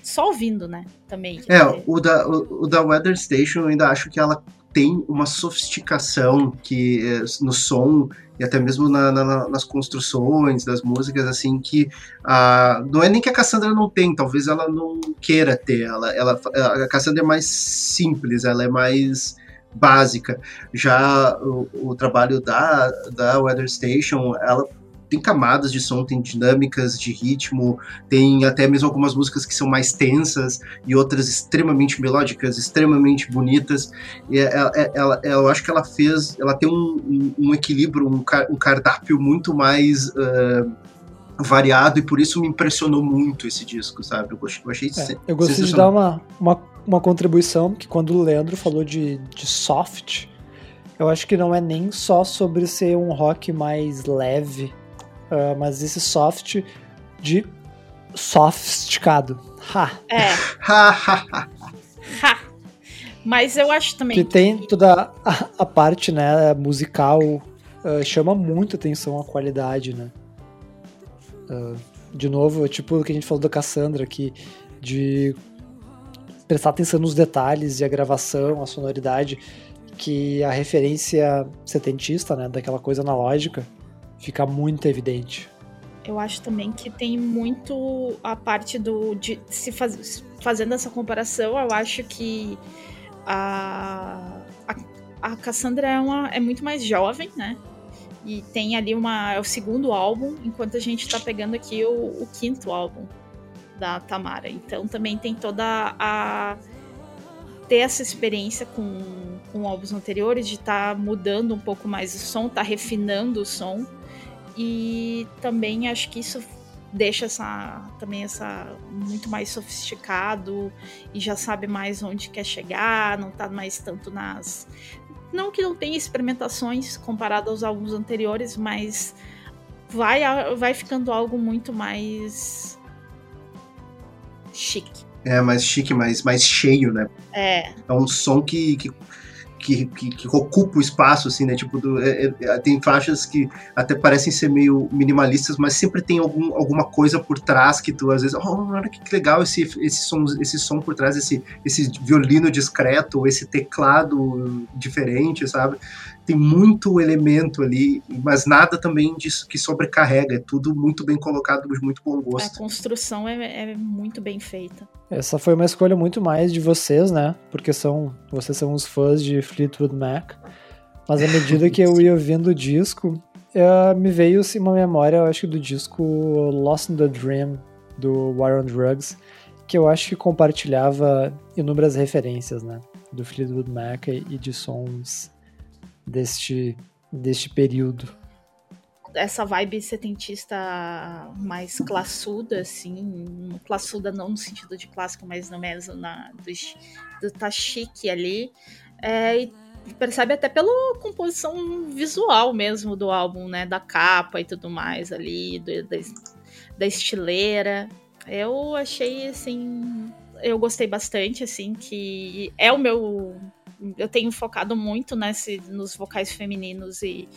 Só ouvindo, né? Também. É, é... O, da, o, o da Weather Station eu ainda acho que ela tem uma sofisticação que, é, no som e até mesmo na, na, nas construções das músicas, assim, que a, não é nem que a Cassandra não tem, talvez ela não queira ter. Ela, ela, a Cassandra é mais simples, ela é mais básica. Já o, o trabalho da, da Weather Station, ela... Tem camadas de som, tem dinâmicas de ritmo, tem até mesmo algumas músicas que são mais tensas e outras extremamente melódicas, extremamente bonitas. E ela, ela, ela, eu acho que ela fez, ela tem um, um equilíbrio, um, car, um cardápio muito mais uh, variado e por isso me impressionou muito esse disco, sabe? Eu, eu achei é, Eu gostaria de dar uma, uma, uma contribuição, que quando o Leandro falou de, de soft, eu acho que não é nem só sobre ser um rock mais leve, Uh, mas esse soft de sofisticado. Ha. É. Ha. Mas eu acho também que, que... tem toda a, a parte, né, musical, uh, chama muita atenção a qualidade, né? Uh, de novo, é tipo o que a gente falou da Cassandra aqui, de prestar atenção nos detalhes e a gravação, a sonoridade, que a referência setentista, né, daquela coisa analógica, fica muito evidente. Eu acho também que tem muito a parte do... de se faz, fazendo essa comparação, eu acho que a, a, a Cassandra é, uma, é muito mais jovem, né? E tem ali uma... é o segundo álbum, enquanto a gente tá pegando aqui o, o quinto álbum da Tamara. Então também tem toda a... ter essa experiência com, com álbuns anteriores, de estar tá mudando um pouco mais o som, tá refinando o som. E também acho que isso deixa essa, também essa, muito mais sofisticado e já sabe mais onde quer chegar, não tá mais tanto nas... não que não tenha experimentações comparado aos álbuns anteriores, mas vai, vai ficando algo muito mais chique. É, mais chique, mais, mais cheio, né? É. É um som que... que... Que, que, que ocupa o espaço, assim, né? Tipo, do, é, é, tem faixas que até parecem ser meio minimalistas, mas sempre tem algum, alguma coisa por trás que tu, às vezes, oh, olha que legal esse, esse, som, esse som por trás, esse, esse violino discreto, esse teclado diferente, sabe? Tem muito elemento ali, mas nada também disso que sobrecarrega, é tudo muito bem colocado, de muito bom gosto. A construção é, é muito bem feita. Essa foi uma escolha muito mais de vocês, né? Porque são, vocês são uns fãs de Fleetwood Mac, mas à medida que eu ia ouvindo o disco, eu, me veio assim, uma memória, eu acho que do disco Lost in the Dream, do War on Drugs, que eu acho que compartilhava inúmeras referências, né? Do Fleetwood Mac e de sons deste, deste período. Essa vibe setentista mais classuda, assim, classuda não no sentido de clássico, mas no mesmo na, do, do tá chique ali, é, e percebe até pela composição visual mesmo do álbum, né, da capa e tudo mais ali, do, da, da estileira. Eu achei, assim, eu gostei bastante, assim, que é o meu... eu tenho focado muito nesse, nos vocais femininos e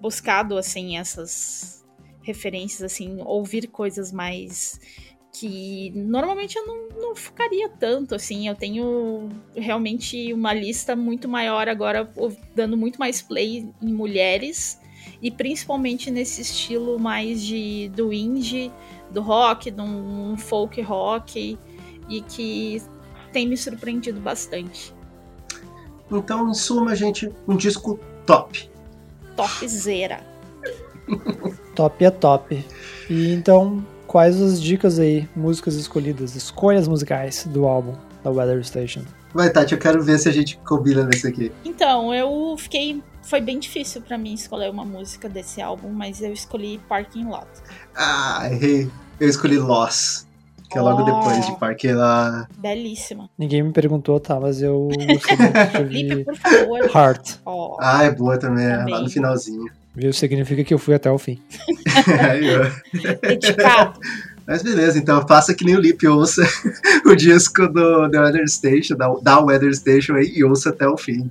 buscado, assim, essas referências, assim, ouvir coisas mais que normalmente eu não, não focaria tanto, assim. Eu tenho realmente uma lista muito maior agora, dando muito mais play em mulheres e principalmente nesse estilo mais de, do indie, do rock, de um folk rock, e que tem me surpreendido bastante. Então, em suma, gente, um disco top. Topzera. Top é top. E então, quais as dicas aí, músicas escolhidas, escolhas musicais do álbum da Weather Station? Vai, Tati, eu quero ver se a gente combina nesse aqui. Então, eu fiquei... foi bem difícil pra mim escolher uma música desse álbum, mas eu escolhi Parking Lot. Ah, errei. Eu escolhi Loss, que é logo oh, depois de Parque lá. Belíssima. Ninguém me perguntou, tá, mas eu gostei muito de Felipe, por favor. Heart. Oh, ah, é boa também, também, lá no finalzinho. Viu? Significa que eu fui até o fim. Dedicado. Mas beleza, então faça que nem o Lipe, ouça o disco do, do Weather Station, da, da Weather Station aí, e ouça até o fim.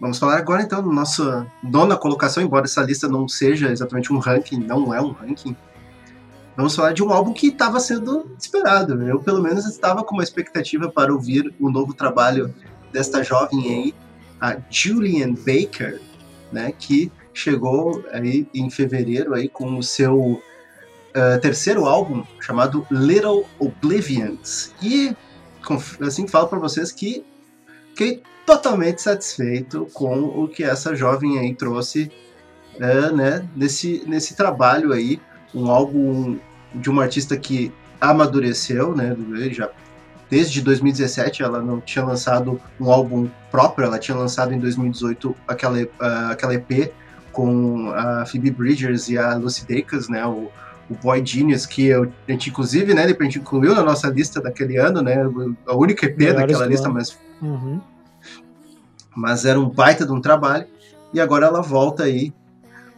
Vamos falar agora então da nossa nona colocação, embora essa lista não seja exatamente um ranking, não é um ranking. Vamos falar de um álbum que estava sendo esperado. Eu, pelo menos, estava com uma expectativa para ouvir o novo trabalho desta jovem aí, a Julianne Baker, né, que chegou aí em fevereiro aí com o seu uh, terceiro álbum, chamado Little Oblivions. E, assim, falo para vocês que fiquei totalmente satisfeito com o que essa jovem aí trouxe, é, né, nesse, nesse trabalho aí, um álbum de uma artista que amadureceu, né, já desde dois mil e dezessete ela não tinha lançado um álbum próprio, ela tinha lançado em dois mil e dezoito aquela, uh, aquela E P com a Phoebe Bridgers e a Lucy Dacus, né, o, o Boy Genius, que a gente, inclusive, né, a gente incluiu na nossa lista daquele ano, né, a única E P Melhores daquela lista, mas, uhum. mas era um baita de um trabalho, e agora ela volta aí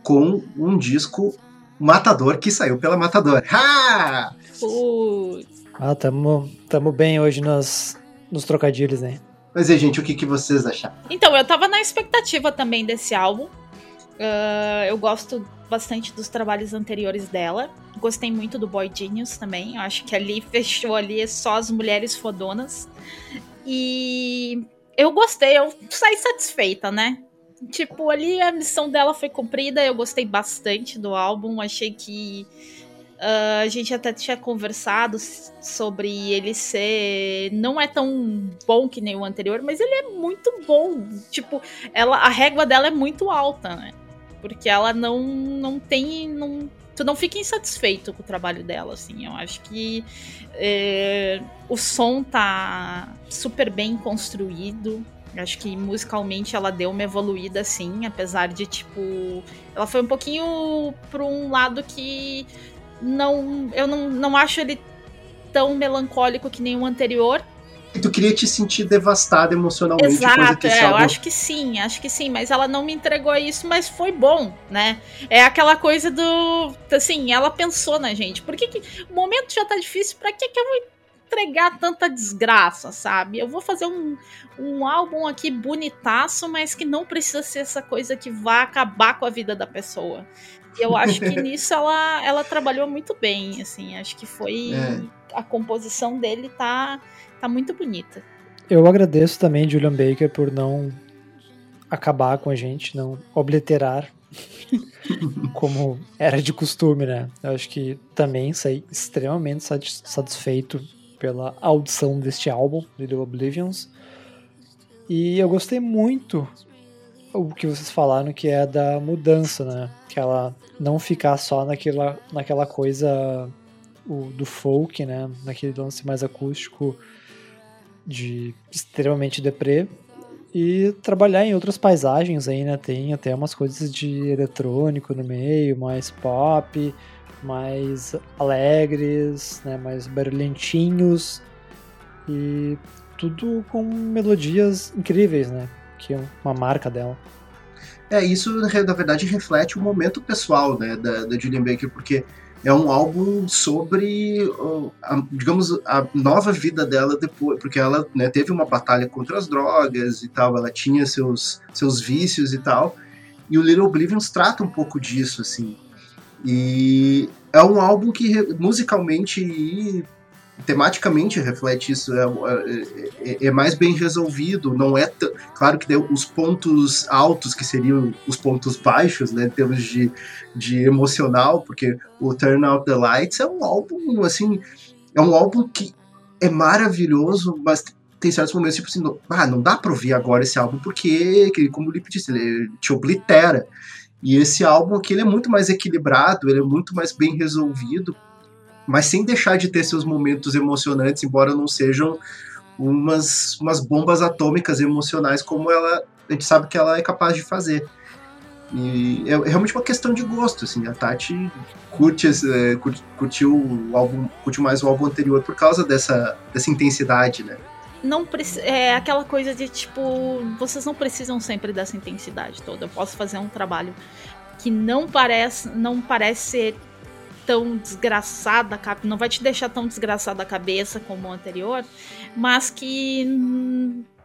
com um disco Matador, que saiu pela Matador. Ha! Uh. Ah, tamo, tamo bem hoje nos, nos trocadilhos, né? Mas aí, gente, o que, que vocês acharam? Então, eu tava na expectativa também desse álbum. Uh, eu gosto bastante dos trabalhos anteriores dela. Gostei muito do Boy Genius também. Eu acho que ali fechou ali só as mulheres fodonas. E eu gostei, eu saí satisfeita, né? Tipo, ali a missão dela foi cumprida. Eu gostei bastante do álbum. Achei que uh, a gente até tinha conversado sobre ele ser... Não é tão bom que nem o anterior, mas ele é muito bom. Tipo, ela, a régua dela é muito alta, né? Porque ela não, não tem... Não, tu não fica insatisfeito com o trabalho dela, assim. Eu acho que é, o som tá super bem construído. Acho que musicalmente ela deu uma evoluída, assim, apesar de, tipo... Ela foi um pouquinho para um lado que não, eu não, não acho ele tão melancólico que nem o anterior. E tu queria te sentir devastada emocionalmente. Exato, é, eu acho que sim, acho que sim, mas ela não me entregou isso, mas foi bom, né? É aquela coisa do... Assim, ela pensou na gente. Por que que... O momento já tá difícil, pra que que eu vou... entregar tanta desgraça, sabe? Eu vou fazer um, um álbum aqui bonitaço, mas que não precisa ser essa coisa que vai acabar com a vida da pessoa. E eu acho que nisso ela, ela trabalhou muito bem, assim, acho que foi... É. A composição dele tá, tá muito bonita. Eu agradeço também Julian Baker por não acabar com a gente, não obliterar como era de costume, né? Eu acho que também saí extremamente satis- satisfeito pela audição deste álbum, Little Oblivions. E eu gostei muito o que vocês falaram, que é da mudança, né? Que ela não ficar só naquela, naquela coisa o, do folk, né? Naquele lance mais acústico de extremamente deprê. E trabalhar em outras paisagens aí, né? Tem até umas coisas de eletrônico no meio, mais pop... mais alegres, né, mais barulhentinhos, e tudo com melodias incríveis, né, que é uma marca dela. É, isso na verdade reflete o momento pessoal, né, da, da Julian Baker, porque é um álbum sobre, a, digamos, a nova vida dela depois, porque ela, né, teve uma batalha contra as drogas e tal, ela tinha seus, seus vícios e tal, e o Little Oblivions trata um pouco disso, assim. E é um álbum que musicalmente e tematicamente reflete isso, é, é, é mais bem resolvido, não é t- claro que os pontos altos que seriam os pontos baixos, né, em termos de, de emocional, porque o Turn Out the Lights é um álbum assim, é um álbum que é maravilhoso, mas tem certos momentos tipo assim, não, ah, não dá pra ouvir agora esse álbum porque, como o Lipe disse, ele te oblitera. E esse álbum aqui, ele é muito mais equilibrado, ele é muito mais bem resolvido, mas sem deixar de ter seus momentos emocionantes, embora não sejam umas, umas bombas atômicas emocionais como ela, a gente sabe que ela é capaz de fazer. E é realmente uma questão de gosto, assim, a Tati curte, é, curte, curtiu o álbum, curtiu mais o álbum anterior por causa dessa, dessa intensidade, né? Não preci- é aquela coisa de tipo, vocês não precisam sempre dessa intensidade toda, eu posso fazer um trabalho que não parece não parece ser tão desgraçado, não vai te deixar tão desgraçado a cabeça como o anterior, mas que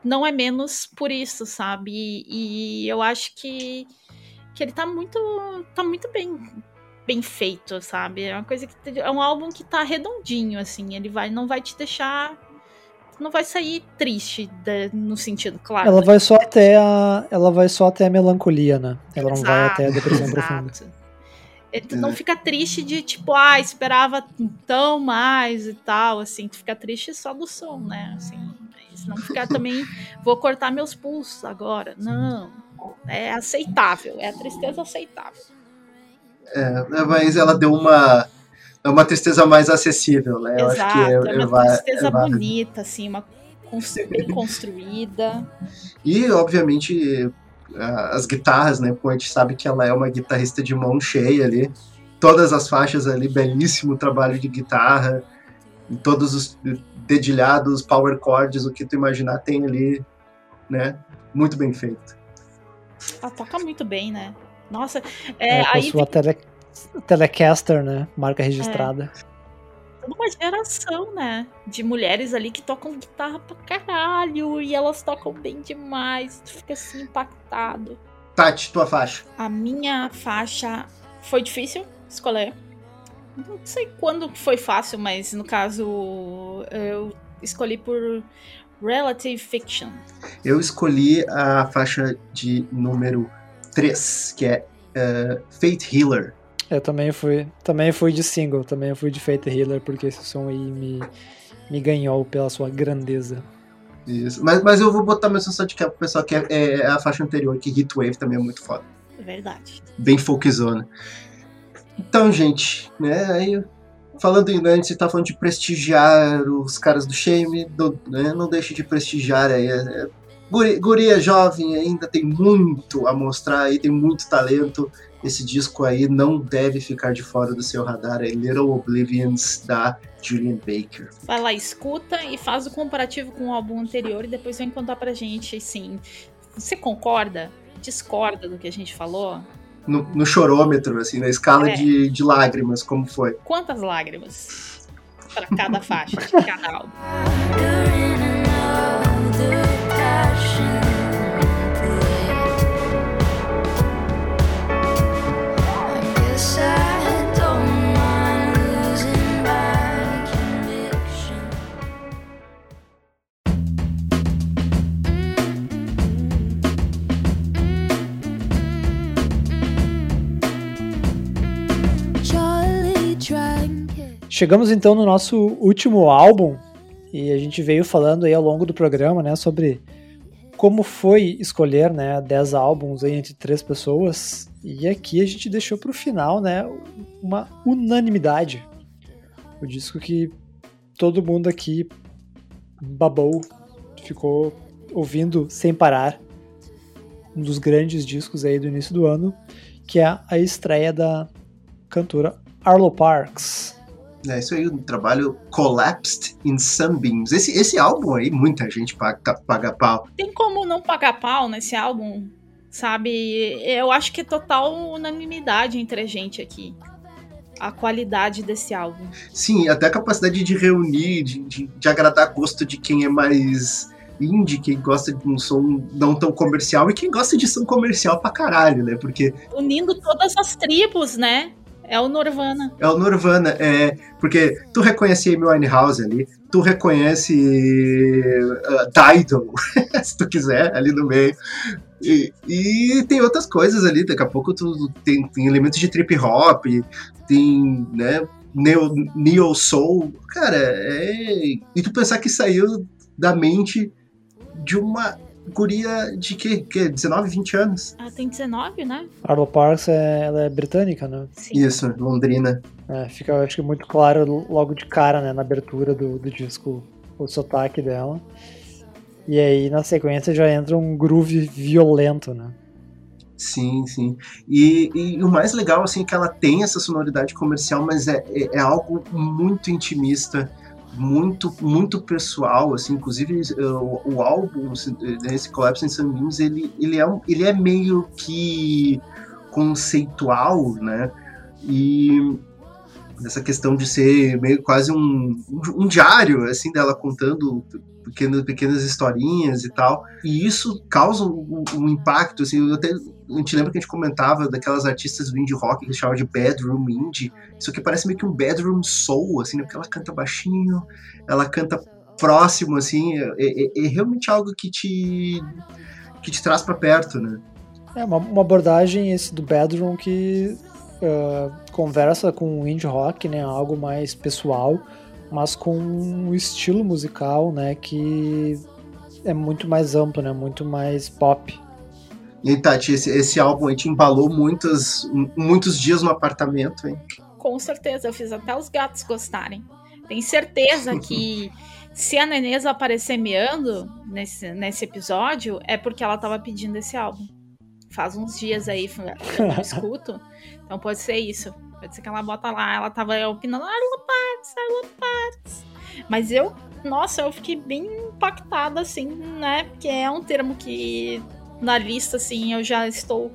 não é menos por isso, sabe? E, e eu acho que, que ele tá muito tá muito bem bem feito, sabe? É uma coisa que é um álbum que tá redondinho, assim, ele vai, não vai te deixar não vai sair triste de, no sentido, claro. Ela, né? vai só até a, ela vai só até a melancolia, né? Ela exato, não vai até a depressão exato. Profunda. Tu não fica triste de, tipo, ah, esperava tão mais e tal, assim. Tu fica triste só do som, né? Assim, não ficar também, vou cortar meus pulsos agora. Não, é aceitável, é a tristeza aceitável. É, mas ela deu uma... É uma tristeza mais acessível, né? Exato, eu acho que é, é uma é, tristeza é, bonita, é, assim, uma constru- bem construída. E, obviamente, as guitarras, né? Porque a gente sabe que ela é uma guitarrista de mão cheia ali. todas as faixas ali, belíssimo trabalho de guitarra, em todos os dedilhados, power chords, o que tu imaginar tem ali, né? Muito bem feito. Ela toca muito bem, né? Nossa, é, é com aí sua tem... tele... Telecaster, né? Marca registrada. É. Uma geração, né, de mulheres ali que tocam guitarra pra caralho e elas tocam bem demais, tu fica assim impactado. Tati, tua faixa? A minha faixa foi difícil escolher, não sei quando foi fácil, mas no caso eu escolhi por Relative Fiction. Eu escolhi a faixa de número três, que é uh, Fate Healer. Eu também fui, também fui de single, também fui de Fate Healer, porque esse som aí me, me ganhou pela sua grandeza. Isso, mas, mas eu vou botar meu sensação de que é pro pessoal que é, é a faixa anterior, que Heatwave também é muito foda. Verdade. Bem folkzona. Então, gente, né, aí, falando em, né, a gente tá falando de prestigiar os caras do Shame, do, né, não deixe de prestigiar aí, é, Guri, guria jovem ainda, tem muito a mostrar aí, tem muito talento. Esse disco aí não deve ficar de fora do seu radar, é Little Oblivions, da Julian Baker. Vai lá, escuta e faz o comparativo com o álbum anterior e depois vem contar pra gente, assim, você concorda? Discorda do que a gente falou? No, no chorômetro, assim, na escala é. de, de lágrimas, como foi? Quantas lágrimas? Pra cada faixa, de cada álbum. Chegamos então no nosso último álbum e a gente veio falando aí ao longo do programa, né, sobre como foi escolher, né, dez álbuns aí entre três pessoas, e aqui a gente deixou pro final, né, uma unanimidade. O disco que todo mundo aqui babou, ficou ouvindo sem parar, um dos grandes discos aí do início do ano, que é a estreia da cantora Arlo Parks. É isso aí, um trabalho Collapsed in Sunbeams. Esse, esse álbum aí, muita gente paga, paga pau. Tem como não pagar pau nesse álbum, sabe? Eu acho que é total unanimidade entre a gente aqui. A qualidade desse álbum. Sim, até a capacidade de reunir, de, de, de agradar gosto de quem é mais indie, quem gosta de um som não tão comercial e quem gosta de som comercial pra caralho, né? Porque... unindo todas as tribos, né? É o Nirvana. É o Nirvana, é, porque tu reconhece Amy Winehouse ali, tu reconhece uh, Dido, se tu quiser, ali no meio. E, e tem outras coisas ali, daqui a pouco tu tem, tem elementos de trip hop, tem, né, neo, neo soul, cara, é... E tu pensar que saiu da mente de uma... guria de que? que? dezenove, vinte anos? Ah, tem dezenove, né? Arlo Parks, é, ela é britânica, né? Sim. Isso, Londrina. É, fica, acho que muito claro logo de cara, né, na abertura do, do disco, o sotaque dela. E aí, na sequência, já entra um groove violento, né? Sim, sim. E, e o mais legal, assim, é que ela tem essa sonoridade comercial, mas é, é, é algo muito intimista, muito, muito pessoal, assim, inclusive o, o álbum, esse Collapse in Sunbeams, ele, ele, é um, ele é meio que conceitual, né, e essa questão de ser meio quase um, um diário, assim, dela contando pequenas, pequenas historinhas e tal, e isso causa um, um impacto, assim, eu até... A gente lembra que a gente comentava daquelas artistas do indie rock que chamavam de bedroom indie. Isso aqui parece meio que um bedroom soul, assim, né? Porque ela canta baixinho, ela canta próximo, assim. É, é, é realmente algo que te, que te traz pra perto, né? É uma, uma abordagem esse do bedroom que uh, conversa com o indie rock, né? Algo mais pessoal, mas com um estilo musical, né? Que é muito mais amplo, né? Muito mais pop. E Tati, esse, esse álbum aí te embalou muitos, muitos dias no apartamento, hein? Com certeza, eu fiz até os gatos gostarem. Tenho certeza que se a Neneza aparecer meando nesse, nesse episódio, é porque ela estava pedindo esse álbum. faz uns dias aí que eu não escuto. Então pode ser isso. Pode ser que ela bota lá, ela tava opinando, ah, Lula Parks, ah, Lula Parks. Mas eu, nossa, eu fiquei bem impactada, assim, né? Porque é um termo que na lista, assim, eu já estou...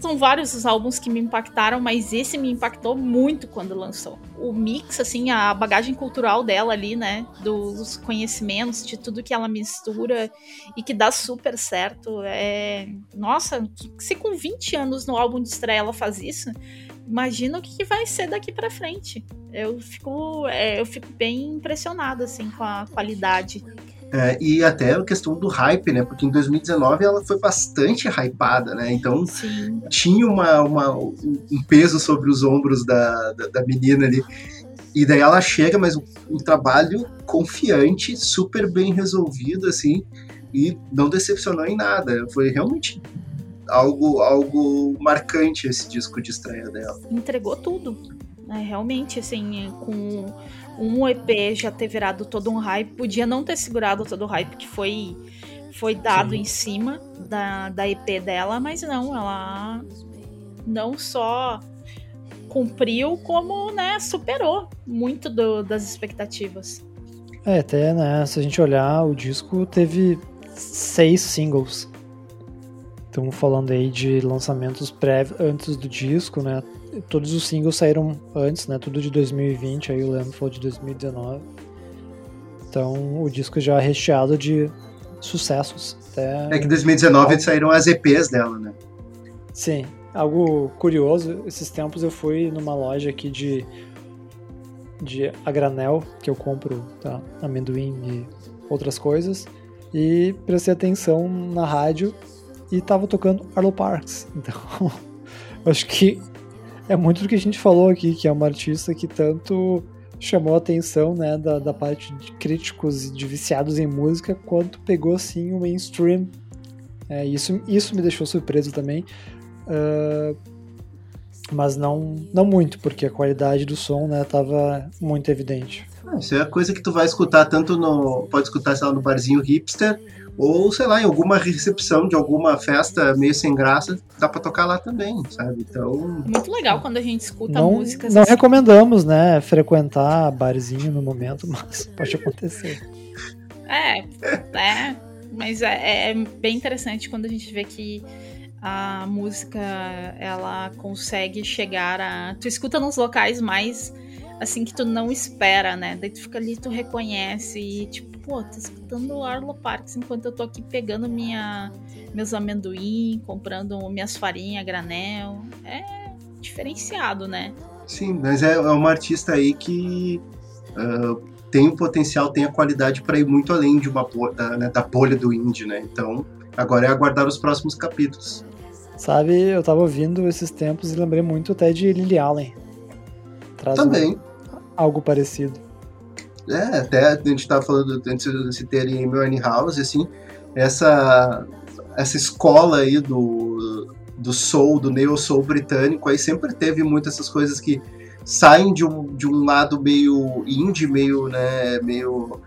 São vários os álbuns que me impactaram, mas esse me impactou muito quando lançou. O mix, assim, a bagagem cultural dela ali, né? Dos conhecimentos, de tudo que ela mistura e que dá super certo. É... Nossa, se com vinte anos no álbum de estreia ela faz isso, imagina o que vai ser daqui pra frente. Eu fico, é, eu fico bem impressionada, assim, com a qualidade. É, e até a questão do hype, né? Porque em dois mil e dezenove ela foi bastante hypada, né? Então, sim, tinha uma, uma, um peso sobre os ombros da, da, da menina ali. E daí ela chega, mas um, um trabalho confiante, super bem resolvido, assim. E não decepcionou em nada. Foi realmente algo, algo marcante esse disco de estreia dela. Entregou tudo. É, realmente, assim, com... Um E P já ter virado todo um hype, podia não ter segurado todo o hype que foi, foi dado, sim, em cima da, da E P dela, mas não, ela não só cumpriu, como, né, superou muito do, das expectativas. É, até, né, se a gente olhar, o disco teve seis singles. Estamos falando aí de lançamentos prévios antes do disco, né? Todos os singles saíram antes, né? Tudo de dois mil e vinte, aí o Leandro falou de dois mil e dezenove. Então, o disco já é recheado de sucessos. Até... É que em dois mil e dezenove ah, saíram as E Ps dela, né? Sim. Algo curioso, esses tempos eu fui numa loja aqui de, de a granel, que eu compro, tá? Amendoim e outras coisas, e prestei atenção na rádio e tava tocando Arlo Parks. Então, acho que é muito do que a gente falou aqui, que é uma artista que tanto chamou a atenção, né, da, da parte de críticos e de viciados em música, quanto pegou, assim, o mainstream. É, isso, isso me deixou surpreso também, uh, mas não, não muito, porque a qualidade do som, né, tava muito evidente. Ah, isso é a coisa que tu vai escutar tanto no... Pode escutar, sei lá, no barzinho hipster, ou, sei lá, em alguma recepção de alguma festa meio sem graça, dá pra tocar lá também, sabe? Então... Muito legal quando a gente escuta não, músicas Não assim. Recomendamos, né, frequentar barzinho no momento, mas pode acontecer. É, é mas é, é bem interessante quando a gente vê que a música, ela consegue chegar a... Tu escuta nos locais mais... assim, que tu não espera, né? Daí tu fica ali, tu reconhece e tipo, pô, tô escutando o Arlo Parks enquanto eu tô aqui pegando minha, meus amendoim, comprando minhas farinhas, granel. É diferenciado, né? Sim, mas é, é uma artista aí que uh, tem o potencial, tem a qualidade pra ir muito além de uma da, né, da bolha do indie, né? Então, agora é aguardar os próximos capítulos. Sabe, eu tava ouvindo esses tempos e lembrei muito até de Lily Allen. Traz também. Um... algo parecido. É, até a gente estava falando antes de se terem Amy House, assim, essa, essa escola aí do, do soul, do neo soul britânico, aí sempre teve muitas essas coisas que saem de um, de um lado meio indie, meio, né, meio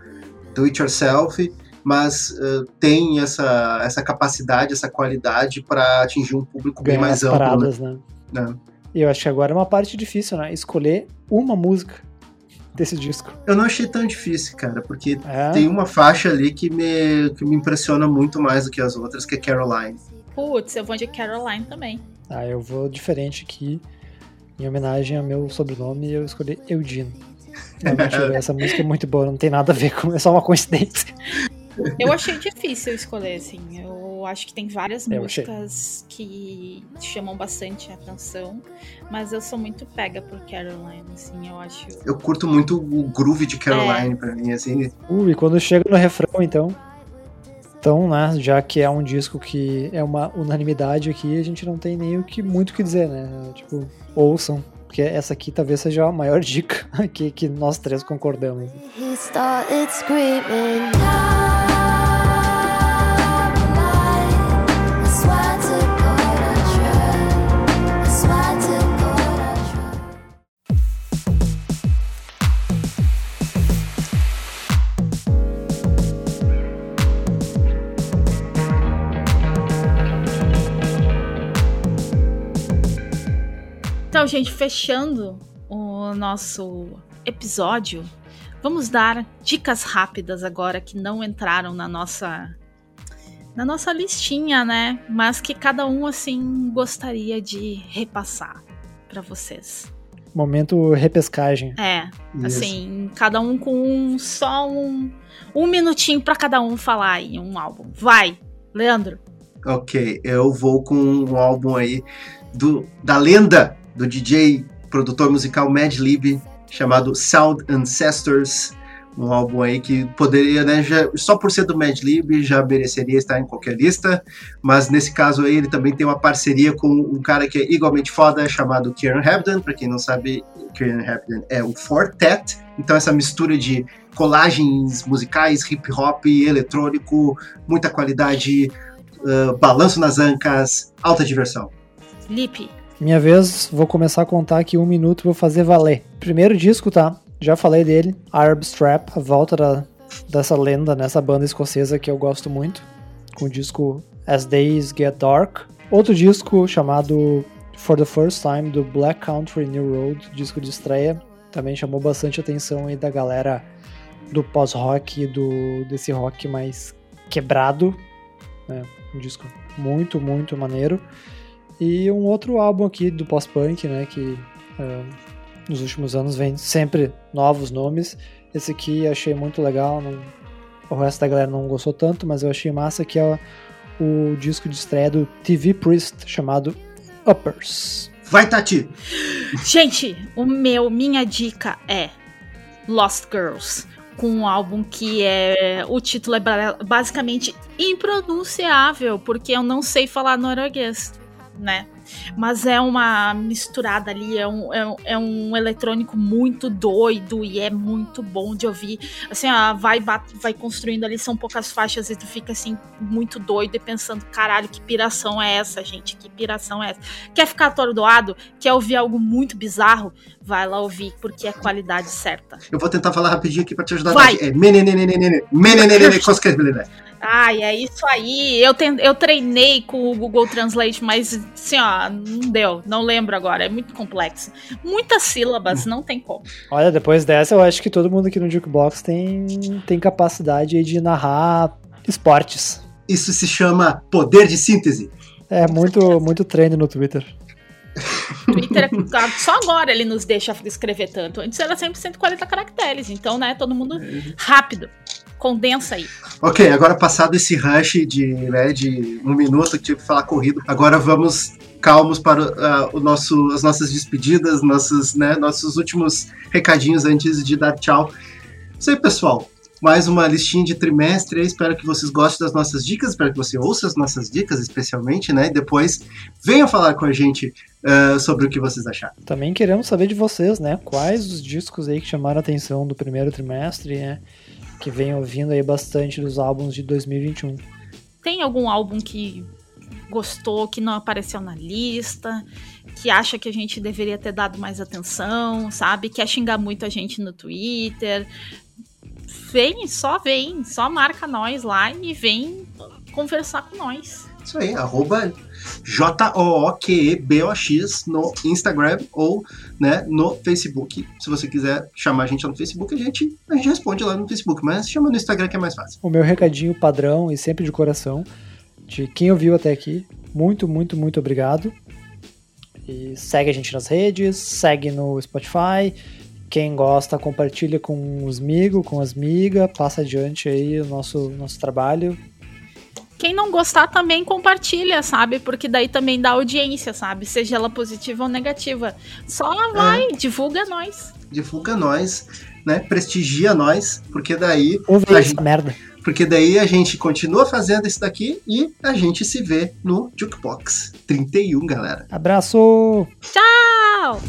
do it yourself, mas uh, tem essa, essa capacidade, essa qualidade para atingir um público ganhar bem mais amplo. Paradas, né? Né? E eu acho que agora é uma parte difícil, né? Escolher uma música desse disco. Eu não achei tão difícil, cara, porque é. tem uma faixa ali que me, que me impressiona muito mais do que as outras, que é Caroline. Putz, eu vou de Caroline também. Ah, eu vou diferente aqui, em homenagem ao meu sobrenome, eu escolhi Eugene. Não, mentira, essa música é muito boa, não tem nada a ver com... É só uma coincidência. Eu achei difícil escolher, assim. Eu acho que tem várias eu músicas achei. que chamam bastante a atenção, mas eu sou muito pega por Caroline, assim, eu acho... Eu curto muito o groove de Caroline, é. pra mim, assim. Uh, e quando chega no refrão, então... Então, né, já que é um disco que é uma unanimidade aqui, a gente não tem nem o que, muito o que dizer, né? Tipo, ouçam. Porque essa aqui talvez seja a maior dica aqui que nós três concordamos. He started screaming. Então, gente, fechando o nosso episódio, vamos dar dicas rápidas agora que não entraram na nossa, na nossa listinha, né? Mas que cada um, assim, gostaria de repassar para vocês. Momento repescagem. É, isso. Assim, cada um com um, só um, um minutinho para cada um falar aí um álbum. Vai, Leandro. Ok, eu vou com um álbum aí do, da lenda do D J, produtor musical Madlib, chamado Sound Ancestors. Um álbum aí que poderia, né, já, só por ser do Madlib, já mereceria estar em qualquer lista, mas nesse caso aí ele também tem uma parceria com um cara que é igualmente foda, chamado Kieran Hebden. Pra quem não sabe, Kieran Hebden é o Fortet, então essa mistura de colagens musicais, hip hop, eletrônico, muita qualidade, uh, balanço nas ancas, alta diversão. Felipe. Minha vez, vou começar a contar aqui um minuto e vou fazer valer. Primeiro disco, tá? Já falei dele, Arab Strap, a volta da, dessa lenda, nessa banda escocesa que eu gosto muito, com o disco As Days Get Dark. Outro disco chamado For the First Time, do Black Country New Road, disco de estreia, também chamou bastante atenção aí da galera do pós-rock, do, desse rock mais quebrado, né? Um disco muito, muito maneiro. E um outro álbum aqui do pós-punk, né, que... Uh, nos últimos anos vem sempre novos nomes. Esse aqui eu achei muito legal. Não... O resto da galera não gostou tanto, mas eu achei massa, que é o disco de estreia do T V Priest, chamado Uppers. Vai, Tati! Gente, o meu, minha dica é Lost Girls, com um álbum que é... O título é basicamente impronunciável, porque eu não sei falar norueguês, né? Mas é uma misturada ali, é um, é, um, é um eletrônico muito doido e é muito bom de ouvir. Assim, ó, vai, bate, vai construindo ali, são poucas faixas e tu fica assim, muito doido e pensando, caralho, que piração é essa, gente? Que piração é essa? Quer ficar atordoado? Quer ouvir algo muito bizarro? Vai lá ouvir, porque é qualidade certa. Eu vou tentar falar rapidinho aqui pra te ajudar. Vai! É menenenenenene, menenenenenene, cosquebilidade. Ai, é isso aí. Eu, te, eu treinei com o Google Translate, mas assim, ó, não deu. Não lembro agora. É muito complexo. Muitas sílabas, não tem como. Olha, depois dessa, eu acho que todo mundo aqui no Jukebox tem, tem capacidade de narrar esportes. Isso se chama poder de síntese. É, muito, muito treino no Twitter. Twitter, só agora ele nos deixa escrever tanto. Antes era sempre cento e quarenta caracteres. Então, né, todo mundo rápido. Condensa aí. Ok, agora passado esse rush de, né, de um minuto que tive que falar corrido, agora vamos calmos para uh, o nosso, as nossas despedidas, nossos, né, nossos últimos recadinhos antes de dar tchau. Isso aí, pessoal. Mais uma listinha de trimestre. Espero que vocês gostem das nossas dicas, espero que você ouça as nossas dicas, especialmente, né? Depois venham falar com a gente uh, sobre o que vocês acharam. Também queremos saber de vocês, né? Quais os discos aí que chamaram a atenção do primeiro trimestre, né? Que vem ouvindo aí bastante dos álbuns de dois mil e vinte e um. Tem algum álbum que gostou, que não apareceu na lista, que acha que a gente deveria ter dado mais atenção, sabe? Quer xingar muito a gente no Twitter. Vem, só vem, só marca nós lá e vem conversar com nós. Isso aí, arroba J O O Q E B O X no Instagram ou, né, no Facebook. Se você quiser chamar a gente lá no Facebook, a gente, a gente responde lá no Facebook, mas chama no Instagram que é mais fácil. O meu recadinho padrão e sempre de coração, de quem ouviu até aqui, muito, muito, muito obrigado. E segue a gente nas redes, segue no Spotify. Quem gosta, compartilha com os amigos, com as migas, passa adiante aí o nosso, nosso trabalho. Quem não gostar também compartilha, sabe? Porque daí também dá audiência, sabe? Seja ela positiva ou negativa. Só vai, é. divulga nós. Divulga nós, né? Prestigia nós, porque daí... Ouve essa merda. Porque daí a gente continua fazendo isso daqui e a gente se vê no Jukebox trinta e um, galera. Abraço! Tchau!